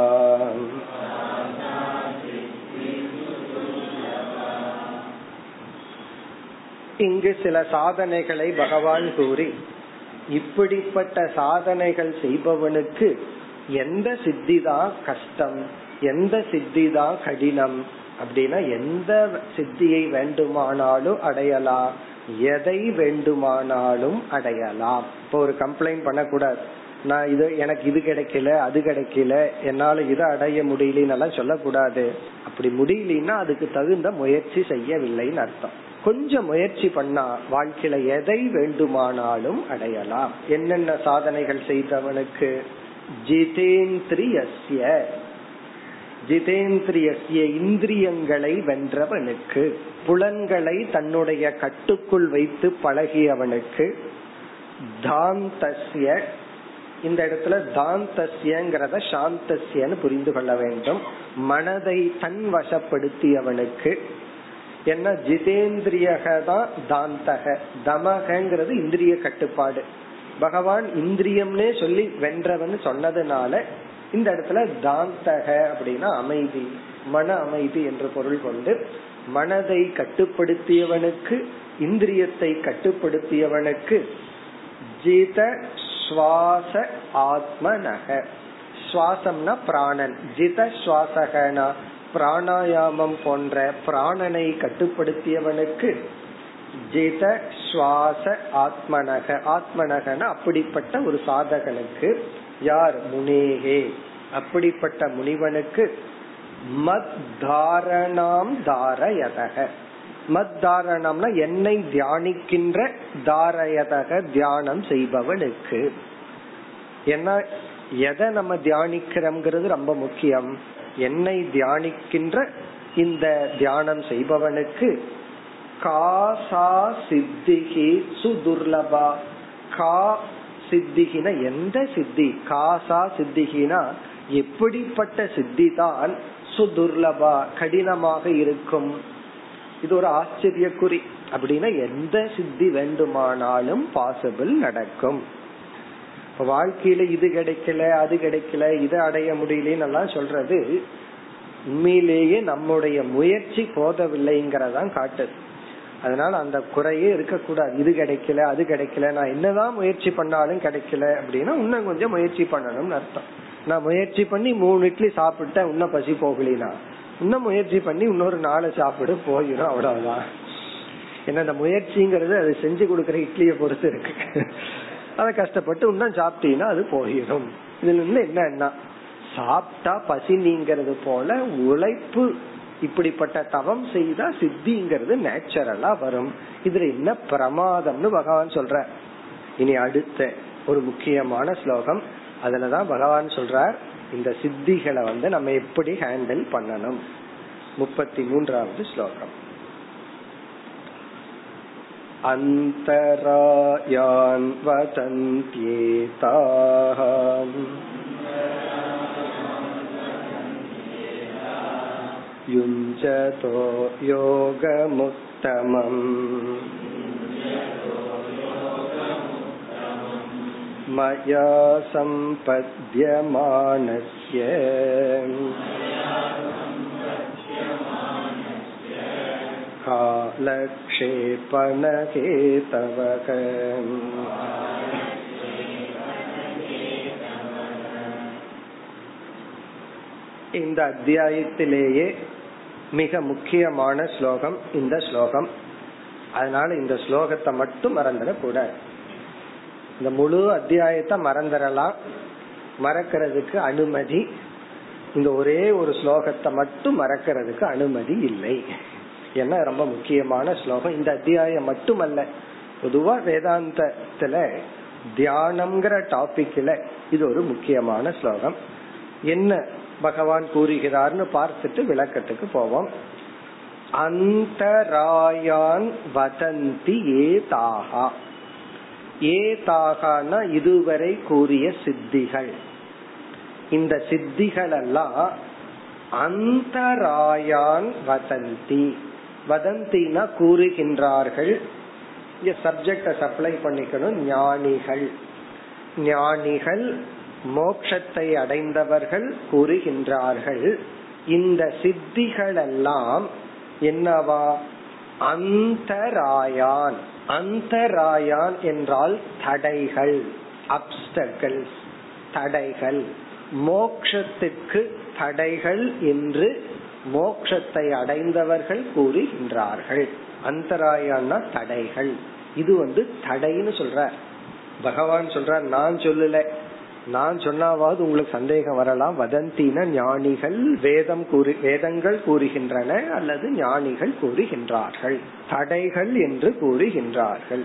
இங்கு சில சாதனைகளை பகவான் கூறி, இப்படிப்பட்ட சாதனைகள் செய்பவனுக்கு எந்த சித்திதான் கஷ்டம், எந்த சித்திதான் கடினம் அப்படின்னா எந்த சித்தியை வேண்டுமானாலும் அடையலாம், எதை வேண்டுமானாலும் அடையலாம். இப்போ ஒரு கம்ப்ளைண்ட் பண்ணக்கூடாது, நான் இது எனக்கு இது கிடைக்கல அது கிடைக்கல என்னால இதை அடைய முடியலன்னு சொல்லக்கூடாது. அப்படி முடியலன்னா அதுக்கு தகுந்த முயற்சி செய்யவில்லைன்னு அர்த்தம். கொஞ்சம் முயற்சி பண்ணா வாழ்க்கையில எதை வேண்டுமானாலும் அடையலாம். என்னென்ன சாதனைகள் செய்தவனுக்கு ஜிதேந்திரியஸ்ய, ஜிதேந்திரியஸ்ய இந்திரியங்களை வென்றவனுக்கு, புலன்களை தன்னுடைய கட்டுக்குள் வைத்து பழகியவனுக்கு, தாந்தஸ்ய, இந்த இடத்துல தாந்தஸ்யங்கிறத சாந்தஸ்யன்னு புரிந்து கொள்ள வேண்டும், மனதை தன் வசப்படுத்தியவனுக்கு. என்ன ஜிதேந்திரியகதான் தாந்தக, தமகங்கிறது இந்திரிய கட்டுப்பாடு. பகவான் இந்திரியம்னே சொல்லி வென்றவன் சொன்னதுனால இந்த இடத்துல தாந்தக அப்படின்னா அமைதி, மன அமைதி என்று பொருள் கொண்டு, மனதை கட்டுப்படுத்தியவனுக்கு, இந்திரியத்தை கட்டுப்படுத்தியவனுக்கு ஜித சுவாச ஆத்மனக. சுவாசம்னா பிராணன், ஜித சுவாசகனா பிராணாயாமம் போன்ற பிராணனை கட்டுப்படுத்தியவனுக்கு ஜித சுவாச ஆத்மனக. ஆத்மனகன அப்படிப்பட்ட ஒரு சாதகனுக்கு, யார் முனேகே அப்படிப்பட்ட முனிவனுக்கு, மத் தாரணாம் தாரயதக. மத் தாரணம்னா என்னை தியானிக்கின்ற, தாரயதக தியானம் செய்பவனுக்கு. ஏன்னா எதை நம்ம தியானிக்கிறோம்ங்கிறது ரொம்ப முக்கியம். என்னை தியானிக்கின்ற இந்த தியானம் செய்பவனுக்கு காசா சித்திகி சுதுர்லபா. கா சித்திகினா எந்த சித்தி, காசா சித்திகினா எப்படிப்பட்ட சித்தி தான் சுதுர்லபா கடினமாக இருக்கும். இது ஒரு ஆச்சரிய குறி. அப்படின்னா எந்த சித்தி வேண்டுமானாலும் பாசிபிள் நடக்கும். வாழ்க்கையில இது கிடைக்கல அது கிடைக்கல இதை அடைய முடியலன்னு எல்லாம் சொல்றது உண்மையிலேயே நம்முடைய முயற்சி போதவில்லைங்கிறதான் காட்டுது. அதனால அந்த குறையே இருக்கக்கூடாது. இது கிடைக்கல அது கிடைக்கல, நான் என்னதான் முயற்சி பண்ணாலும் கிடைக்கல அப்படின்னா இன்னும் கொஞ்சம் முயற்சி பண்ணணும்னு அர்த்தம். நான் முயற்சி பண்ணி 3 இட்லி சாப்பிட்டேன், இன்னும் பசி போகலாம், இன்னும் முயற்சி பண்ணி இன்னொரு 4 சாப்பிடு போயிடும், அவ்வளவுதான். ஏன்னா அந்த முயற்சிங்கிறது அது செஞ்சு கொடுக்குற இட்லியை பொறுத்து இருக்கு. அதை கஷ்டப்பட்டு இன்னும் சாப்பிட்டீங்கன்னா அது போயிடும். இதுல இருந்து என்ன, சாப்பிட்டா பசி நீங்கிறது போல உழைப்பு, இப்படிப்பட்ட தவம் செய்தா சித்திங்கிறது நேச்சுரலா வரும். இதுல என்ன பிரமாதம்னு பகவான் சொல்ற. இனி அடுத்த ஒரு முக்கியமான ஸ்லோகம், அதுலதான் பகவான் சொல்றார் இந்த சித்திகளை வந்து நம்ம எப்படி ஹேண்டில் பண்ணணும். 33வது ஸ்லோகம். அந்தராயான் வதந்த்யேதாம் யுஞ்சதோ யோகமுத்தமம் மயா சம்பத்யமானஸ்ய காலக்ஷேபணஹேதவகம். இந்த அத்தியாயத்திலேயே மிக முக்கியமான ஸ்லோகம் இந்த ஸ்லோகம். அதனால இந்த ஸ்லோகத்தை மட்டும் மறந்துடக்கூடாது. இந்த முழு அத்தியாயத்தை மறந்துடலாம், மறக்கிறதுக்கு அனுமதி. இந்த ஒரே ஒரு ஸ்லோகத்தை மட்டும் மறக்கிறதுக்கு அனுமதி இல்லை. ஏன்னா ரொம்ப முக்கியமான ஸ்லோகம். இந்த அத்தியாயம் மட்டுமல்ல, பொதுவா வேதாந்தத்துல தியானம்ங்கிற டாபிக்ல இது ஒரு முக்கியமான ஸ்லோகம். என்ன பகவான் கூறுகிறார்னு பார்த்துட்டு விளக்கத்துக்கு போவோம். அந்தராயான் வதந்தி ஏதாகா. ஏதாகானா இதுவரை கூறிய சித்திகள். இந்த சித்திகள் எல்லாம் அந்தராயான் வதந்தி. வதந்தினா கூறுகின்றார்கள். இந்த சப்ஜெக்ட சப்ளை பண்ணிக்கணும். ஞானிகள், ஞானிகள் மோட்சத்தை அடைந்தவர்கள் கூறுகின்றார்கள். இந்த சித்திகள் எல்லாம் என்னவா? அந்தராயான். அந்தராயான் என்றால் தடைகள், அப்ஸ்டக்கல்ஸ், தடைகள், மோட்சத்துக்கு தடைகள் என்று மோட்சத்தை அடைந்தவர்கள் கூறுகின்றார்கள். அந்தராயான்னா தடைகள். இது வந்து தடைன்னு சொல்ற பகவான் சொல்ற, நான் சொல்லல. நான் சொன்னாவது உங்களுக்கு சந்தேகம் வரலாம். வதந்தின ஞானிகள், வேதங்கள் கூறுகின்றன அல்லது ஞானிகள் கூறுகின்றார்கள், தடைகள் என்று கூறுகின்றார்கள்.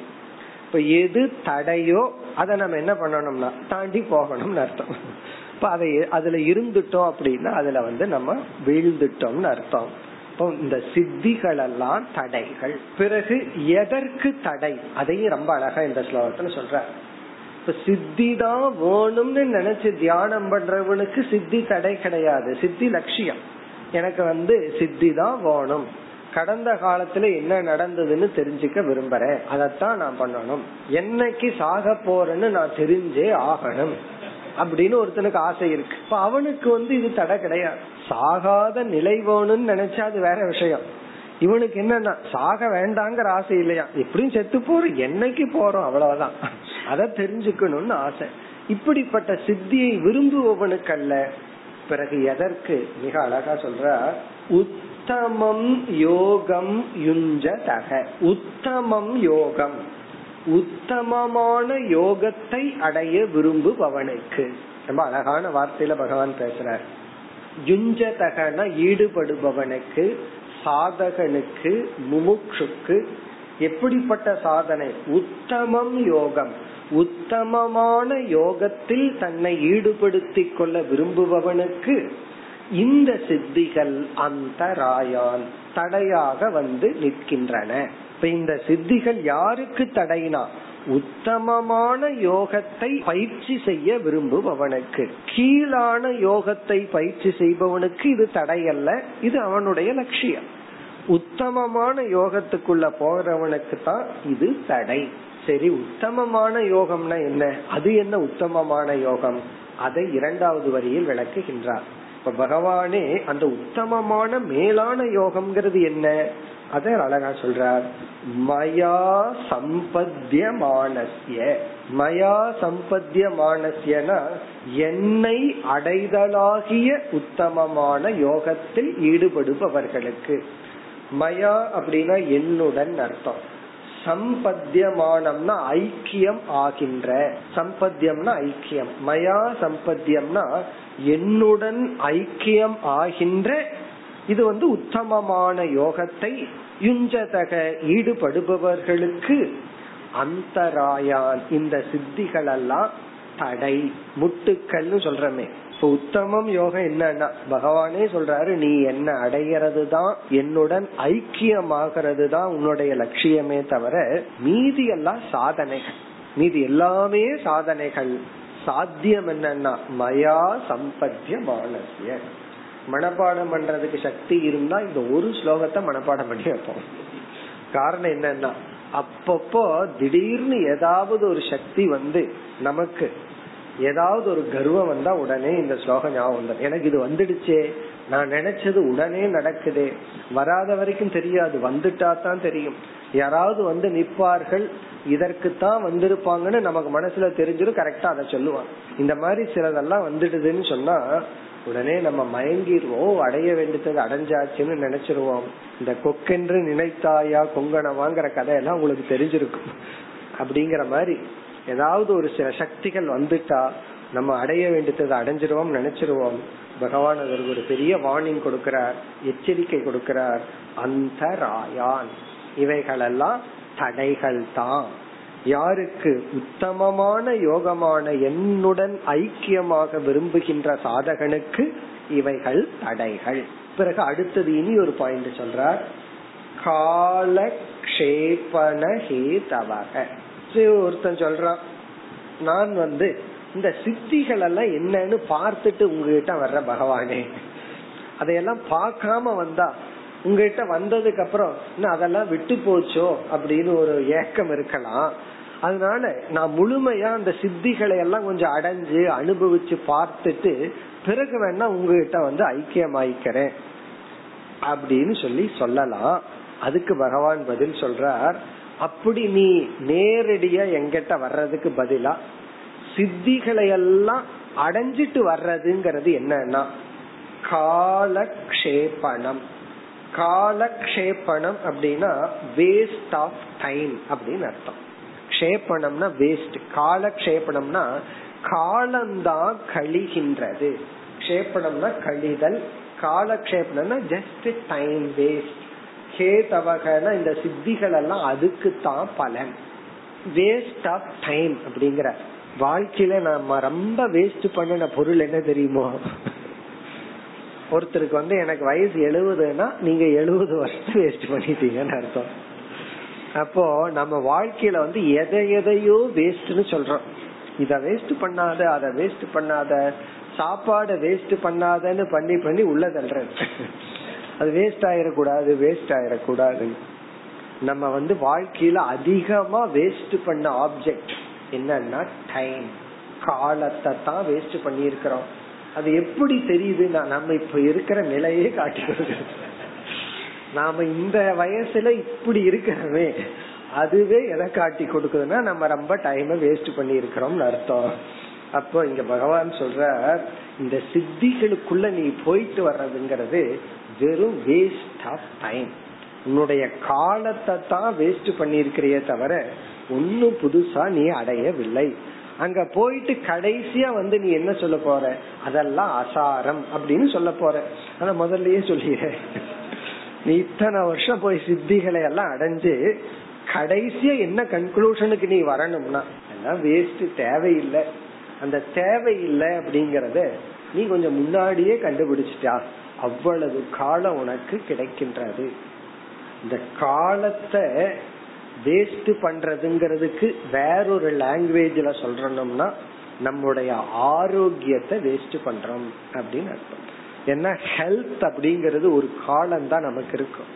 இப்ப எது தடையோ அதை நம்ம என்ன பண்ணணும்னா தாண்டி போகணும்னு அர்த்தம். இப்ப அதை அதுல இருந்துட்டோம் அப்படின்னா அதுல வந்து நம்ம வீழ்ந்துட்டோம்னு அர்த்தம். இப்போ இந்த சித்திகள் எல்லாம் தடைகள். பிறகு எதற்கு தடை, அதையும் ரொம்ப அழகா இந்த ஸ்லோகத்துல சொல்ற. இப்ப சித்தி தான் வேணும்னு நினைச்சு தியானம் பண்றவனுக்கு சித்தி தடை கிடையாது. சித்தி லட்சியம். எனக்கு வந்து சித்தி தான் வேணும், கடந்த காலத்துல என்ன நடந்ததுன்னு தெரிஞ்சுக்க விரும்புறேன், அதத்தான் நான் பண்ணணும், என்னைக்கு சாக போறேன்னு நான் தெரிஞ்சே ஆகணும் அப்படின்னு ஒருத்தனுக்கு ஆசை இருக்கு. இப்ப அவனுக்கு வந்து இது தடை கிடையாது. சாகாத நிலை வேணும்னு நினைச்சா அது வேற விஷயம். இவனுக்கு என்னன்னா சாக வேண்டாங்கிற ஆசை இல்லையா, எப்படியும் செத்து போறோம், என்னைக்கு போறோம் அவ்வளவுதான், அத தெரிஞ்சுக்கணும்னு ஆசை. இப்படிப்பட்ட சித்தியை விரும்புவனுக்கல்ல. பிறகு எதற்கு மிக அழகா சொல்ற, உத்தமம் யோகம் யுஞ்சதக. உத்தமம் யோகம், உத்தமமான யோகத்தை அடைய விரும்புபவனுக்கு. ரொம்ப அழகான வார்த்தையில பகவான் பேசுறார். யுஞ்சதகனா ஈடுபடுபவனுக்கு, சாதகனுக்கு, முமுட்சுக்கு. எப்படிப்பட்ட சாதனை? உத்தமம் யோகம், உத்தமமான யோகத்தில் தன்னை ஈடுபடுத்திக் கொள்ள விரும்புபவனுக்கு இந்த சித்திகள் அந்தராயான் தடையாக வந்து நிற்கின்றன. இப்ப இந்த சித்திகள் யாருக்கு தடைனா, உத்தமமான யோகத்தை பயிற்சி செய்ய விரும்புபவனுக்கு. கீழான யோகத்தை பயிற்சி செய்பவனுக்கு இது தடை அல்ல, இது அவனுடைய லட்சியம். உத்தமமான யோகத்துக்குள்ள போறவனுக்கு தான் இது தடை. சரி, உத்தமமான யோகம்னா என்ன, அது என்ன உத்தமமான யோகம், அதை இரண்டாவது வரியில் விளக்குகின்றார். இப்ப பகவானே அந்த உத்தமமான மேலான யோகம்ங்கிறது என்ன, அதை அழகா சொல்றார். மயா சம்பத்யமானஸ்ய. மயா சம்பத்யமானஸ்யனா என்னை அடைதலாகிய உத்தமமான யோகத்தில் ஈடுபடுபவர்களுக்கு. மயா அப்படின்னா என்னுடன் அர்த்தம். சம்பத்யமானம்னா ஐக்கியம் ஆகின்ற. சம்பத்யம்னா ஐக்கியம். மயா சம்பத்யம்னா என்னுடன் ஐக்கியம் ஆகின்ற. இது வந்து உத்தமமான யோகத்தை யுஞ்சதக ஈடுபடுபவர்களுக்கு அந்தராயான் இந்த சித்திகள் எல்லாம் தடை, முட்டுக்கள்னு சொல்றமே. இப்ப உத்தமம் யோகம் என்னன்னா பகவானே சொல்றாரு, நீ என்ன அடையிறது தான், என்னுடன் ஐக்கியமாகிறது தான் உன்னுடைய லட்சியமே தவிர மீதி எல்லாம் சாதனைகள், மீதி எல்லாமே சாதனைகள். சாத்தியம் என்னன்னா மயா சம்பத்தியமானசிய, மனப்பாடம் பண்றதுக்கு சக்தி இருந்தா இந்த ஒரு ஸ்லோகத்தை மனப்பாடம் பண்ணி வைப்போம். காரணம் என்னன்னா அப்பப்போ திடீர்னு ஏதாவது ஒரு சக்தி வந்து நமக்கு ஏதாவது ஒரு கர்வம் வந்தா உடனே இந்த ஸ்லோகம் ஞாபகம், எனக்கு இது வந்துடுச்சே, நான் நினைச்சது உடனே நடக்குதே. வராத வரைக்கும் தெரியாது, வந்துட்டா தான் தெரியும். யாராவது வந்து நிற்பார்கள், இதற்கு தான் வந்திருப்பாங்கன்னு நமக்கு மனசுல தெரிஞ்சிடும், கரெக்டா அதை சொல்லுவாங்க. இந்த மாதிரி சிலதெல்லாம் வந்துடுதுன்னு சொன்னா உடனே நம்ம மயங்கிடுவோம், அடைய வேண்டியது அடைஞ்சாச்சுன்னு நினைச்சிருவோம். இந்த கொக்கென்று நினைத்தாயா கொங்கணவாங்கிற கதையெல்லாம் உங்களுக்கு தெரிஞ்சிருக்கும். அப்படிங்கிற மாதிரி ஏதாவது ஒரு சில சக்திகள் வந்துட்டா நம்ம அடைய வேண்டியது அடைஞ்சிருவோம் நினைச்சிருவோம். பகவான் அதற்கு ஒரு பெரிய வார்னிங் கொடுக்கிறார், எச்சரிக்கை கொடுக்கிறார். அந்தராயான், இவைகளெல்லாம் தடைகள் தான். யாருக்கு உத்தமமான யோகமான என்னுடன் ஐக்கியமாக விரும்புகின்ற சாதகனுக்கு இவைகள் தடைகள். பிறகு அடுத்தது இனி ஒரு பாயிண்ட் சொல்றார், காலக்ஷேபணஹேதவக. ஒருத்தன் சொல்றான், நான் வந்து இந்த சித்திகள் எல்லாம் என்னன்னு பார்த்துட்டு உங்ககிட்ட வர்ற பகவானே, அதையெல்லாம் பார்க்காம வந்தா உங்ககிட்ட வந்ததுக்கு அப்புறம் அதெல்லாம் விட்டு போச்சோ அப்படின்னு ஒரு ஏக்கம் இருக்கலாம். அதனால நான் முழுமையா அந்த சித்திகளை எல்லாம் கொஞ்சம் அடைஞ்சு அனுபவிச்சு பார்த்துட்டு பிறகு வேணா உங்ககிட்ட வந்து ஐக்கியமாயிக்கிறேன் அப்படின்னு சொல்லி சொல்லலாம். அதுக்கு பகவான் பதில் சொல்றார், அப்படி நீ நேரடியா எங்கிட்ட வர்றதுக்கு பதிலா சித்திகளை எல்லாம் அடைஞ்சிட்டு வர்றதுங்கிறது என்னன்னா காலக்ஷேபணம். காலக்ஷேபணம் அப்படின்னா வேஸ்ட் ஆஃப் டைம் அப்படின்னு அர்த்தம். க்ஷேபணம்னா வேஸ்ட், காலக்ஷேபணம்னா காலம்தான் கழிகின்றது. க்ஷேபணம்னா கழிதல், காலக்ஷேபணம்னா ஜஸ்ட் டைம் வேஸ்ட். கேதவகனா இந்த சித்திகள் எல்லாம் அதுக்கு தான் பலன், வேஸ்ட் ஆஃப் டைம் அப்படிங்கிற. வாழ்க்கையில நம்ம ரொம்ப வேஸ்ட் பண்ண பொருள் என்ன தெரியுமோ, ஒருத்தருக்கு வந்து எனக்கு வயசு 70னா நீங்க 70 வருஷம் வேஸ்ட் பண்ணிட்டீங்கன்னு அர்த்தம். அப்போ நம்ம வாழ்க்கையில வந்து எதையோ வேஸ்ட்னு சொல்றோம். இத வேஸ்ட் பண்ணாத, அத வேஸ்ட் பண்ணாத, சாப்பாடை வேஸ்ட் பண்ணாதன்னு பண்ணி பண்ணி உள்ள தள்ளுறது. அது வேஸ்ட் ஆயிடக்கூடாது, வேஸ்ட் ஆயிடக்கூடாது. நம்ம வந்து வாழ்க்கையில அதிகமா வேஸ்ட் பண்ண ஆப்ஜெக்ட் என்னன்னா டைம், காலத்தை தான் வேஸ்ட் பண்ணி இருக்கிறோம். அது எப்படி தெரியுதுன்னா நம்ம இப்ப இருக்கிற நிலையே காட்டுகிறது. நாம இந்த வயசுல இப்படி இருக்கிறவே அதுவே எதை காட்டி கொடுக்குதுன்னா நம்ம ரொம்ப டைமை வேஸ்ட் பண்ணி இருக்கிறோம்னு அர்த்தம். அப்போ இங்க பகவான் சொல்ற இந்த சித்திகளுக்குள்ள நீ போயிட்டு வர்றதுங்கிறது வெறும் வேஸ்ட் ஆஃப் டைம். உன்னுடைய காலத்தை தான் வேஸ்ட் பண்ணி இருக்கிறே தவிர ஒன்னும் புதுசா நீ அடையவில்லை. அங்க போயிட்டு கடைசியா வந்து நீ என்ன சொல்ல போற, அதெல்லாம் அசாரம் அப்படின்னு சொல்ல போற. ஆனா முதல்லயே சொல்லிடுற, நீ இத்தனை வருஷம் போய் சித்திகளை எல்லாம் அடைஞ்சு கடைசியா என்ன கன்க்ளூஷனுக்கு நீ வரணும்னா அதெல்லாம் வேஸ்ட், தேவையில்லை. அந்த தேவையில்லை அப்படிங்கறத நீ கொஞ்சம் முன்னாடியே கண்டுபிடிச்சிட்டா அவ்வளவு காலம் உனக்கு கிடைக்கின்றது. இந்த காலத்தை வேஸ்ட் பண்றதுங்கிறதுக்கு வேறொரு லாங்குவேஜ்ல சொல்றோம்னா நம்மளுடைய ஆரோக்கியத்தை வேஸ்ட் பண்றோம் அப்படின்னு அர்த்தம். ஏன்னா ஹெல்த் அப்படிங்கிறது ஒரு காலம் தான் நமக்கு இருக்கும்.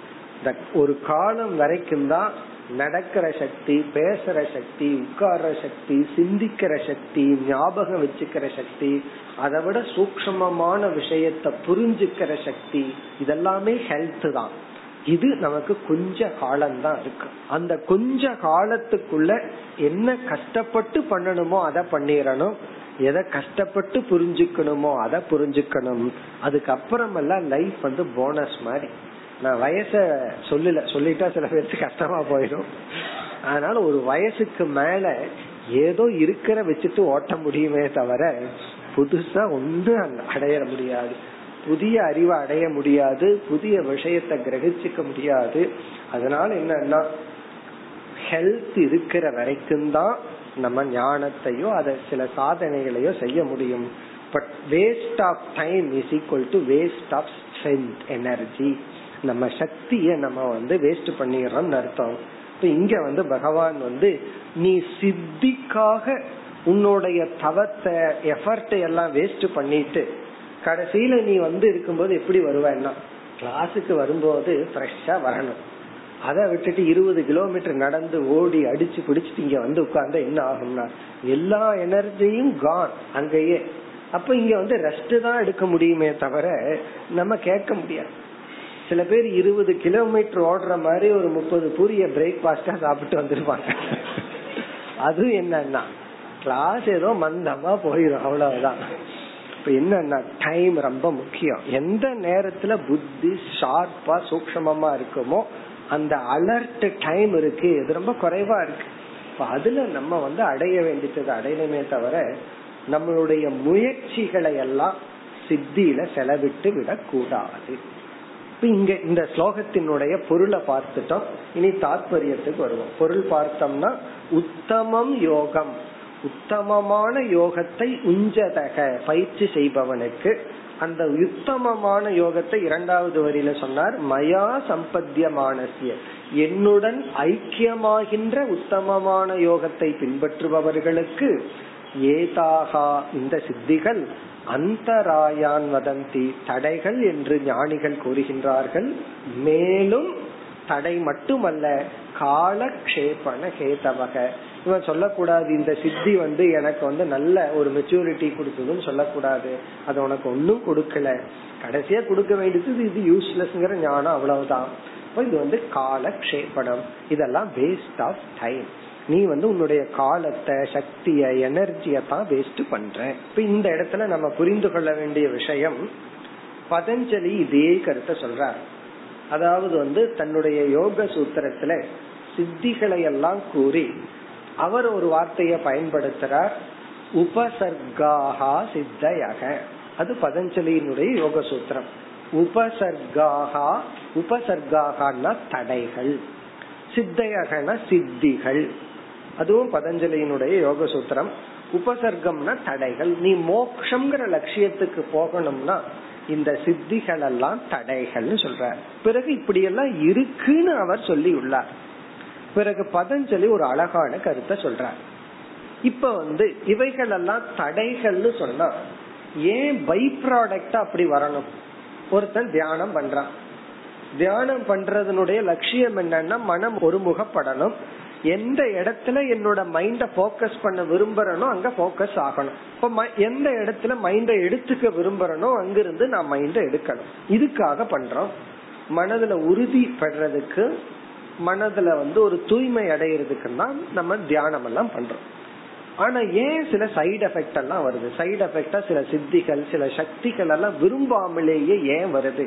ஒரு காலம் வரைக்கும் தான் நடக்கிற சக்தி, பேசுற சக்தி, உட்கார்ற சக்தி, சிந்திக்கிற சக்தி, ஞாபகம் வச்சுக்கிற சக்தி, அதை விட சூக்ஷ்மமான விஷயத்தை புரிஞ்சுக்கிற சக்தி, இதெல்லாமே ஹெல்த் தான். இது நமக்கு கொஞ்ச காலம்தான் இருக்கு. அந்த கொஞ்ச காலத்துக்குள்ள என்ன கஷ்டப்பட்டு பண்ணணுமோ அதை பண்ணிடணும், எதை கஷ்டப்பட்டு புரிஞ்சுக்கணுமோ அதை புரிஞ்சுக்கணும். அதுக்கப்புறமெல்லாம் லைஃப் வந்து போனஸ் மாதிரி. நான் வயச சொல்லிட்டா சில பேருக்கு கஷ்டமா போயிடும். அதனால ஒரு வயசுக்கு மேல ஏதோ இருக்கிற வச்சுட்டு ஓட்ட முடியுமே தவிர புதுசா ஒன்றும் அடைய முடியாது, புதிய அறிவை அடைய முடியாது, புதிய விஷயத்தை கிரகிச்சுக்க முடியாது. அதனால என்னன்னா ஹெல்த் இருக்கிற வரைக்கும் தான் நம்ம ஞானத்தையோ அதை சில சாதனைகளையோ செய்ய முடியும். But waste of time is equal to waste of strength energy. நம்ம சக்தியை நம்ம வேஸ்ட் பண்ணிடுறோம்னு அர்த்தம். இங்க பகவான் நீ சித்திக்காக உன்னுடைய தவத்தை எஃபர்ட்டை எல்லாம் வேஸ்ட் பண்ணிட்டு கடைசியில நீ இருக்கும்போது எப்படி வருவேன்னா, கிளாஸுக்கு வரும்போது ஃப்ரெஷ்ஷா வரணும். அதை விட்டுட்டு 20 கிலோமீட்டர் நடந்து ஓடி அடிச்சு பிடிச்சிட்டு இங்க உட்கார்ந்து என்ன ஆகும்னா எல்லா எனர்ஜியும் கான் அங்கேயே. அப்ப இங்க ரெஸ்ட் தான் எடுக்க முடியுமே தவிர நம்ம கேட்க முடியாது. சில பேர் 20 கிலோமீட்டர் ஓடுற மாதிரி ஒரு 30 பூரிய பிரேக்ஃபாஸ்டா சாப்பிட்டு வந்துருவாங்க. அது என்னன்னா கிளாஸ் ஏதோ மந்தமா போயிடும், அவ்வளவுதான். இப்ப என்னன்னா டைம் ரொம்ப முக்கியம். எந்த நேரத்துல புத்தி ஷார்ப்பா சூக்ஷமமா இருக்குமோ அந்த அலர்ட் டைம் இருக்கு, அது ரொம்ப குறைவா இருக்கு. அதுல நம்ம அடைய வேண்டியது அடையணுமே தவிர நம்மளுடைய முயற்சிகளை எல்லாம் சித்தியில செலவிட்டு விடக்கூடாது. இங்க இந்த ஸ்லோகத்தினுடைய பொருளை பார்த்துட்டோம், இனி தாத்பரியத்துக்கு வருவோம். பொருள் பார்த்தோம்னா உத்தமம் யோகம், உத்தமமான யோகத்தை உஞ்சதக பயிற்சி செய்பவனுக்கு. அந்த உத்தமமான யோகத்தை இரண்டாவது வரியில சொன்னார், மயா சம்பத்தியமானசிய, என்னுடன் ஐக்கியமாகின்ற உத்தமமான யோகத்தை பின்பற்றுபவர்களுக்கு ஏதாகா இந்த சித்திகள் அந்தராயான் வதந்தி தடைகள் என்று ஞானிகள் கூறுகின்றார்கள். மேலும் தடை மட்டுமல்ல, காலக்ஷேபன ஹேதவக, இவன் சொல்லக்கூடாது இந்த சித்தி எனக்கு நல்ல ஒரு மெச்சூரிட்டி கொடுத்ததுன்னு சொல்லக்கூடாது, அது உனக்கு ஒன்னும் கொடுக்கல, கடைசியா கொடுக்க வேண்டியது இது யூஸ்லெஸ்ங்கிற ஞானம், அவ்வளவுதான். இது காலக்ஷேபனம், இதெல்லாம் வேஸ்ட் ஆஃப் டைம். நீ உன்னுடைய காலத்தை சக்திய எனர்ஜிய தான் வேஸ்ட் பண்ற. இப்ப இந்த இடத்துல நம்ம புரிந்து கொள்ள வேண்டிய விஷயம், பதஞ்சலி இதே கருத்தை சொல்றார். அதாவது தன்னுடைய யோக சூத்திரத்துல சித்திகளை எல்லாம் கூறி அவர் ஒரு வார்த்தைய பயன்படுத்துறார், உபசர்காஹா சித்தயக. அது பதஞ்சலியினுடைய யோக சூத்திரம். உபசர்காஹா, உபசர்காஹான்னா தடைகள், சித்தயகனா சித்திகள், அதுவும் பதஞ்சலியினுடைய யோக சூத்திரம். உபசர்க்கம்னா தடைகள். நீ மோக்ஷங்கிற லட்சியத்துக்கு போகணும்னா இந்த சித்திகள் எல்லாம் தடைகள்னு சொல்றார். பிறகு இப்படி எல்லாம் இருக்குன்னு அவர் சொல்லி உள்ளார். பிறகு பதஞ்சலி ஒரு அழகான கருத்தை சொல்றார். இப்ப இவைகள் எல்லாம் தடைகள்னு சொன்னா ஏன் பை ப்ராடக்டா அப்படி வரணும்? ஒருத்தன் தியானம் பண்றான், தியானம் பண்றதுனுடைய லட்சியம் என்னன்னா மனம் ஒருமுகப்படணும், எந்த இடத்துல என்னோட மைண்ட ஃபோக்கஸ் பண்ண விரும்பறனோ அங்க ஃபோக்கஸ் ஆகணும், இப்ப எந்த இடத்துல மைண்ட எடுத்துக்க விரும்பறனோ அங்கிருந்து நான் மைண்ட எடுக்கணும். இதுக்காக பண்றோம். மனதுல உறுதி பெறறதுக்கு, மனதுல ஒரு தூய்மை அடையிறதுக்குன்னா நம்ம தியானம் எல்லாம் பண்றோம். ஆனா ஏன் சில சைடு எஃபெக்ட் எல்லாம் வருது? சைடு எஃபெக்டா சில சித்திகள், சில சக்திகள் எல்லாம் விரும்பாமலேயே ஏன் வருது?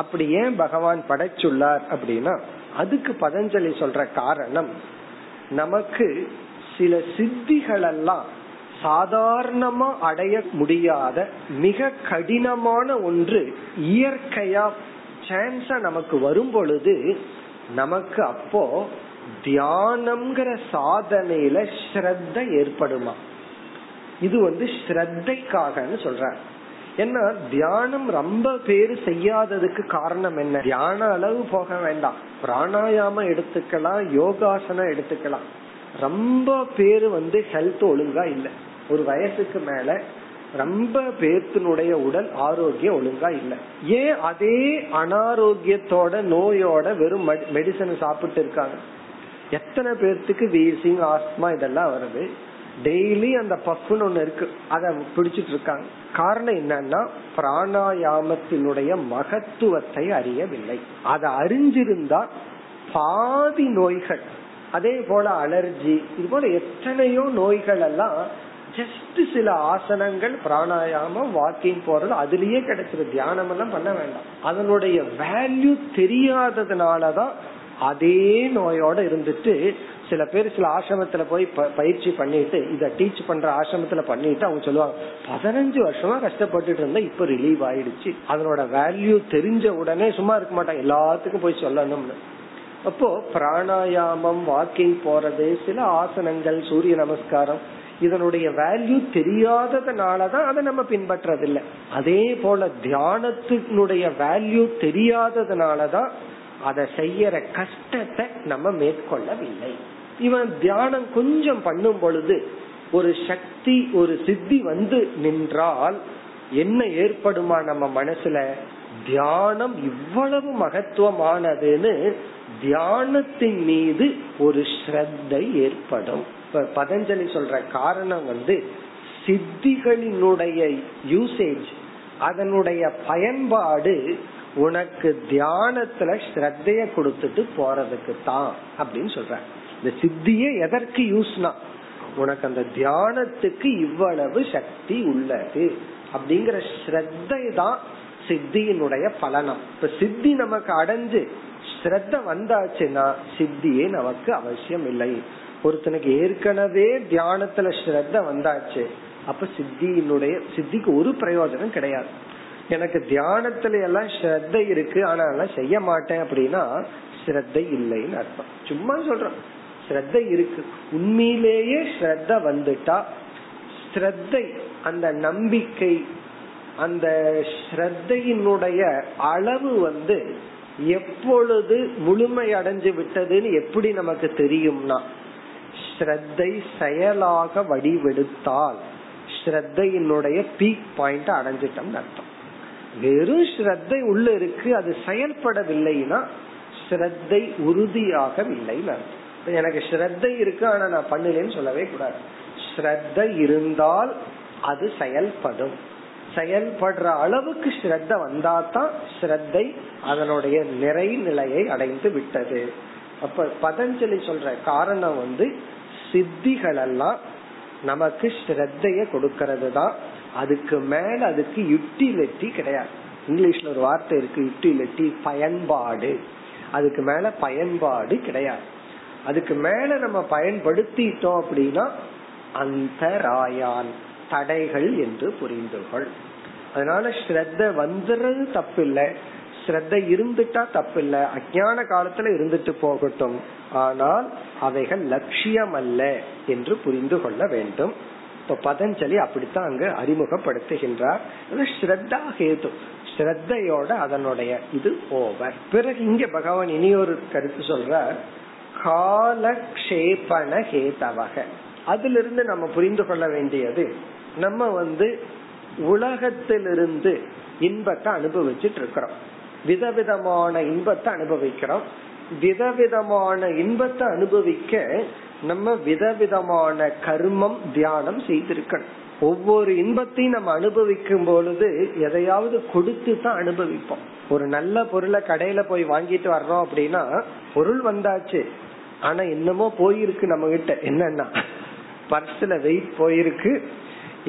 அப்படி ஏன் பகவான் படைச்சுள்ளார் அப்படின்னா, அதுக்கு பதஞ்சலி சொல்ற காரணம், நமக்கு சில சித்திகள் எல்லாம் சாதாரணமா அடைய முடியாத மிக கடினமான ஒன்று இயற்கையா சான்ஸா நமக்கு வரும் பொழுது நமக்கு அப்போ தியானம்ங்கிற சாதனையில ஸ்ரத்த ஏற்படுமா? இது ஸ்ரத்தைக்காகன்னு சொல்ற. ஏன்னா தியானம் ரொம்ப பேர் செய்யாததுக்கு காரணம் என்ன? தியான அளவு போக வேண்டாம், பிராணாயாமம் எடுத்துக்கலாம், யோகாசனம் எடுத்துக்கலாம். ரொம்ப பேர் ஹெல்த் ஒழுங்கா இல்ல, ஒரு வயசுக்கு மேல ரொம்ப பேர்த்தினுடைய உடல் ஆரோக்கியம் ஒழுங்கா இல்ல. ஏன் அதே அனாரோக்கியத்தோட நோயோட வெறும் மெடிசன் சாப்பிட்டு இருக்காங்க? எத்தனை பேர்த்துக்கு வீசிங், ஆஸ்மா இதெல்லாம் வருது. டெய்லி அந்த பஃப்னு ஒண்ணு இருக்கு, அத பிடிச்சிட்டு இருக்காங்க. காரணம் என்னன்னா பிராணாயாமத்தினுடைய மகத்துவத்தை அறியவில்லை. அத அறிஞ்சிருந்தா பாதி நோய்கள், அதே போல அலர்ஜி, இது போல எத்தனையோ நோய்கள் எல்லாம் ஜஸ்ட் சில ஆசனங்கள், பிராணாயாமம், வாக்கிங் போறது அதுலயே கிடைச்சது, தியானம் எல்லாம் பண்ண வேண்டாம். அதனுடைய வேல்யூ தெரியாததுனாலதான் அதே நோயோட இருந்துட்டு சில பேர் சில ஆசிரமத்துல போய் பயிற்சி பண்ணிட்டு, இத டீச் பண்ற ஆசிரமத்துல பண்ணிட்டு அவங்க சொல்லுவாங்க 15 வருஷமா கஷ்டப்பட்டுட்டு இருந்தா இப்ப ரிலீவ் ஆயிடுச்சு. அதனோட வேல்யூ தெரிஞ்ச உடனே சும்மா இருக்க மாட்டாங்க, எல்லாத்துக்கும் போய் சொல்லணும்னு. அப்போ பிராணாயாமம், வாக்கிங் போறது, சில ஆசனங்கள், சூரிய நமஸ்காரம், இதனுடைய வேல்யூ தெரியாததுனாலதான் அதை நம்ம பின்பற்றதில்லை. அதே போல தியானத்தினுடைய வேல்யூ தெரியாததுனாலதான் அதை செய்யற கஷ்டத்தை நம்ம மேற்கொள்ளவில்லை. இவன் தியானம் கொஞ்சம் பண்ணும் பொழுது ஒரு சக்தி, ஒரு சித்தி வந்து நின்றால் என்ன ஏற்படுமா நம்ம மனசுல, தியானம் இவ்வளவு மகத்துவமானதுன்னு தியானத்தின் மீது ஒரு ஸ்ரத்தை ஏற்படும். பதஞ்சலி சொல்ற காரணம் வந்து சித்திகளினுடைய யூசேஜ், அதனுடைய பயன்பாடு உனக்கு தியானத்துல ஸ்ரத்தைய கொடுத்துட்டு போறதுக்கு தான் அப்படின்னு சொல்ற. இந்த சித்தியே எதற்கு யூஸ்னா, உனக்கு அந்த தியானத்துக்கு இவ்வளவு சக்தி உள்ளது அப்படிங்கிற ஸ்ரத்தை தான் சித்தியினுடைய பலனம். இப்ப சித்தி நமக்கு அடைஞ்சு ஸ்ரத்த வந்தாச்சுன்னா சித்தியே நமக்கு அவசியம் இல்லை. ஒருத்தனுக்கு ஏற்கனவே தியானத்துல ஸ்ரத்த வந்தாச்சு, அப்ப சித்தியினுடைய சித்திக்கு ஒரு பிரயோஜனம் கிடையாது. எனக்கு தியானத்துல எல்லாம் ஸ்ரத்த இருக்கு ஆனா எல்லாம் செய்ய மாட்டேன் அப்படின்னா ஸ்ரத்தை இல்லைன்னு அர்த்தம். சும்மா சொல்றேன், ஸ்ரத்த இருக்கு. உண்மையிலேயே ஸ்ரத்த வந்துட்டா ஸ்ரத்தை, அந்த நம்பிக்கை, அந்த ஸ்ரத்தையினுடைய அளவு வந்து எப்பொழுது முழுமை அடைஞ்சு விட்டதுன்னு எப்படி நமக்கு தெரியும்னா, ஸ்ரத்தை செயலாக வடிவெடுத்தால் ஸ்ரத்தையினுடைய பீக் பாயிண்ட் அடைஞ்சிட்டோம்னு அர்த்தம். வெறும் ஸ்ரத்தை உள்ள இருக்கு, அது செயல்படவில்லைன்னா ஸ்ரத்தை உறுதியாகவில்லைன்னு அர்த்தம். எனக்கு ஸ்ரத்தை இருக்கு ஆனா நான் பண்ணலன்னு சொல்லவே கூடாது. ஸ்ரத்தை இருந்தால் அது செயல்படும், செயல்படுற அளவுக்கு ஸ்ரத்த வந்தாதான் ஸ்ரத்தை அதனுடைய நிறை நிலையை அடைந்து விட்டது. அப்ப பதஞ்சலி சொல்ற காரணம் வந்து சித்திகள் எல்லாம் நமக்கு ஸ்ரத்தைய கொடுக்கறது தான், அதுக்கு மேல அதுக்கு யூட்டிலிட்டி கிடையாது. இங்கிலீஷ்ல ஒரு வார்த்தை இருக்கு யூட்டிலிட்டி, பயன்பாடு. அதுக்கு மேல பயன்பாடு கிடையாது. அதுக்கு மேல நம்ம பயன்படுத்திட்டோம் அப்படின்னா அந்தராயான், தடைகள் என்று புரிந்துகொள். அதனால ஸ்ரத்த வந்துறது தப்பில்லை, ஸ்ரத்த இருந்துட்டா தப்பில்லை, அஞ்ஞான காலத்துல இருந்துட்டு போகட்டும், ஆனால் அவைகள் லட்சியம் அல்ல என்று புரிந்து கொள்ள வேண்டும். இப்ப பதஞ்சலி அப்படித்தான் அங்கு அறிமுகப்படுத்துகின்றார். ஸ்ரத்தா ஹேது, ஸ்ரத்தையோட அதனுடைய இது ஓவர். பிறகு இங்க பகவான் இனியொரு கருத்து சொல்றார், காலக்ஷேபன ஹேதவக. அதுல இருந்து நம்ம புரிந்து கொள்ள வேண்டியது, நம்ம வந்து உலகத்திலிருந்து இன்பத்தை அனுபவிச்சுட்டு இருக்கிறோம், விதவிதமான இன்பத்தை அனுபவிக்கிறோம். விதவிதமான இன்பத்தை அனுபவிக்க நம்ம விதவிதமான கர்மம் தியானம் செய்திருக்கணும். ஒவ்வொரு இன்பத்தையும் நம்ம அனுபவிக்கும் பொழுது எதையாவது கொடுத்து தான் அனுபவிப்போம். ஒரு நல்ல பொருளை கடையில போய் வாங்கிட்டு வர்றோம் அப்படின்னா பொருள் வந்தாச்சு, ஆனா என்னமோ போயிருக்கு நம்ம கிட்ட, என்னன்னா பர்ஸ்ல வெயிட் போயிருக்கு,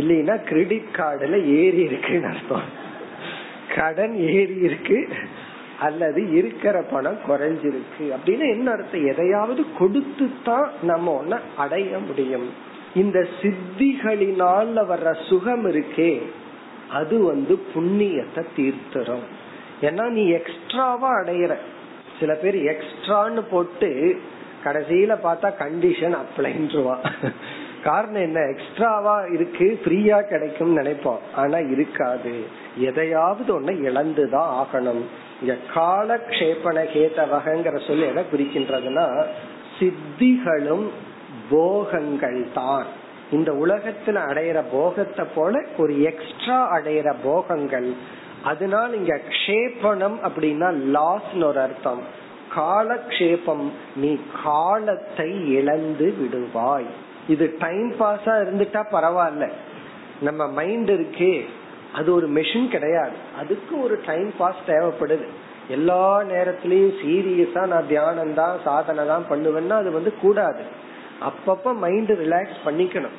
இல்லைன்னா கிரெடிட் கார்டுல ஏறி இருக்குன்னு அர்த்தம், கடன் ஏறி இருக்கு, அல்லது இருக்கிற பணம் குறைஞ்சிருக்கு அப்படின்னு என்ன அர்த்தம், எதையாவது கொடுத்து தான் நம்ம ஒண்ண அடைய முடியும். இந்த சித்திகளினால வர்ற சுகம் இருக்கே அது வந்து புண்ணியத்தை தீர்த்துரும். ஏன்னா நீ எக்ஸ்ட்ராவா அடையிற, சில பேர் எக்ஸ்ட்ரான்னு போட்டு கடைசியில பார்த்தா கண்டிஷன் அப்ளைன்றுவா. காரணம் என்ன, எக்ஸ்ட்ராவா இருக்கு ஃப்ரீயா கிடைக்கும் நினைப்போம், ஆனா இருக்காது, எதையாவது ஒண்ணு இழந்துதான் ஆகணும். இந்த காலக்ஷேபன கேதவகங்கிற சொல்லி எதை குறிக்கின்றதுன்னா, சித்திகளும் போகங்கள் தான், இந்த உலகத்துல அடையிற போகத்தை போல ஒரு எக்ஸ்ட்ரா அடையிற போகங்கள். அதனால இங்க க்ஷேபணம் அப்படின்னா லாஸ்ன்னு ஒரு அர்த்தம். காலக்ஷேபம், நீ காலத்தை இழந்து விடுவாய். இது டைம் பாஸா இருந்துட்டா பரவாயில்ல, நம்ம மைண்ட் இருக்கே அது ஒரு மெஷின் கிடையாது, அதுக்கு ஒரு டைம் பாஸ் தேவைப்படுது. எல்லா நேரத்திலயும் சீரியஸா நான் தியானம் தான் சாதனை தான் பண்ணுவேன்னா அது வந்து கூடாது, அப்பப்ப மைண்ட் ரிலாக்ஸ் பண்ணிக்கணும்.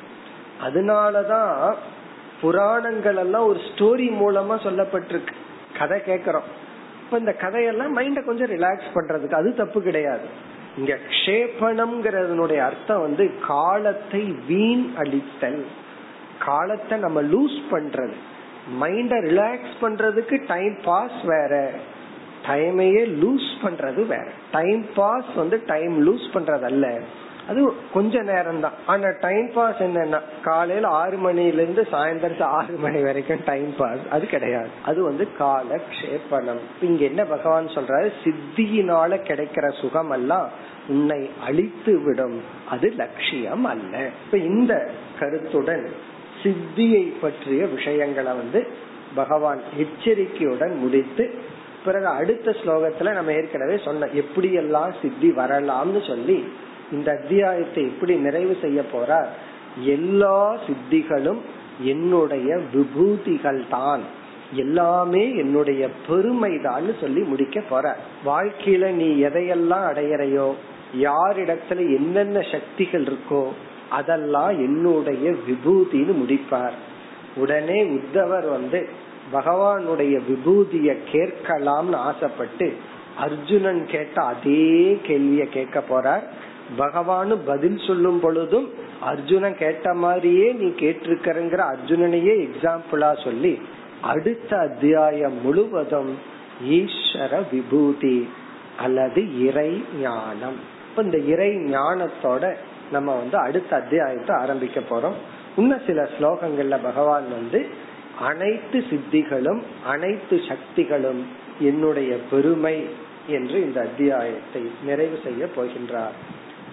அதனாலதான் புராணங்கள் எல்லாம் ஒரு ஸ்டோரி மூலமா சொல்லப்பட்டிருக்கு, கதை கேக்குறோம். இப்ப இந்த கதையெல்லாம் மைண்ட கொஞ்சம் ரிலாக்ஸ் பண்றதுக்கு, அது தப்பு கிடையாது. இங்க க்ஷேபணம்ங்கிறதுனுடைய அர்த்தம் வந்து காலத்தை வீண் அளித்தல், காலத்தை நம்ம லூஸ் பண்றது. மைண்ட ரிலாக்ஸ் பண்றதுக்கு டைம் பாஸ் வேற, டைமையே லூஸ் பண்றது வேற. டைம் பாஸ் வந்து டைம் லூஸ் பண்றது அல்ல, அது கொஞ்ச நேரம் தான். ஆனா டைம் பாஸ் என்னன்னா காலையில 6 மணியிலிருந்து சாயந்தரம் 6 மணி வரைக்கும் டைம் பாஸ் அது கிடையாது. அது வந்து காலக்ஷேபணம். இங்க என்ன பகவான் சொல்றாரு, சித்தியினால கிடைக்கிற சுகம் எல்லாம் உன்னை அழித்து விடும், அது லட்சியம் அல்ல. இப்ப இந்த கருத்துடன் சித்தியை பற்றிய விஷயங்களை வந்து பகவான் எச்சரிக்கையுடன் முடித்து பிறகு அடுத்த ஸ்லோகத்துல நம்ம ஏற்கனவே சொன்ன எப்படி எல்லாம் சித்தி வரலாம்னு சொல்லி இந்த அத்தியாயத்தை எப்படி நிறைவு செய்ய போறார், எல்லா சித்திகளும் என்னுடைய விபூதிகள் தான், எல்லாமே என்னுடைய பெருமைதான் சொல்லி முடிக்க போறார். வாழ்க்கையில நீ எதையெல்லாம் அடையறையோ, யாரிடத்துல என்னென்ன சக்திகள் இருக்கோ அதெல்லாம் என்னுடைய விபூதின்னு முடிப்பார். உடனே உத்தவர் வந்து பகவானுடைய விபூதிய கேட்கலாம்னு ஆசைப்பட்டு அர்ஜுனன் கேட்ட அதே கேள்விய கேட்க போறார். பகவானு பதில் சொல்லும் பொழுதும் அர்ஜுனன் கேட்ட மாதிரியே நீ கேட்டிருக்கிறங்கிற அர்ஜுனனையே எக்ஸாம்பிளா சொல்லி அடுத்த அத்தியாயம் முழுவதும் ஈஸ்வர விபூதி அல்லது இறை ஞானம். இந்த இறை ஞானத்தோட நம்ம வந்து அடுத்த அத்தியாயத்தை ஆரம்பிக்க போறோம். இன்னும் சில ஸ்லோகங்கள்ல பகவான் வந்து அனைத்து சித்திகளும் அனைத்து சக்திகளும் என்னுடைய பெருமை என்று இந்த அத்தியாயத்தை நிறைவு செய்ய போகின்றார்.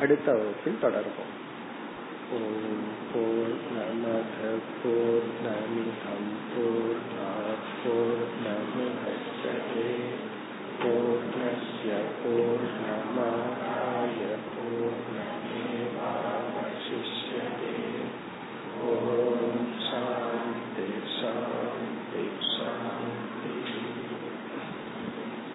அடுத்த வகுப்பில் தொடர்போம். ஓம் பூர்ணமத் பூர்ணமிதம் பூர்ணாத் பூர்ணமாத்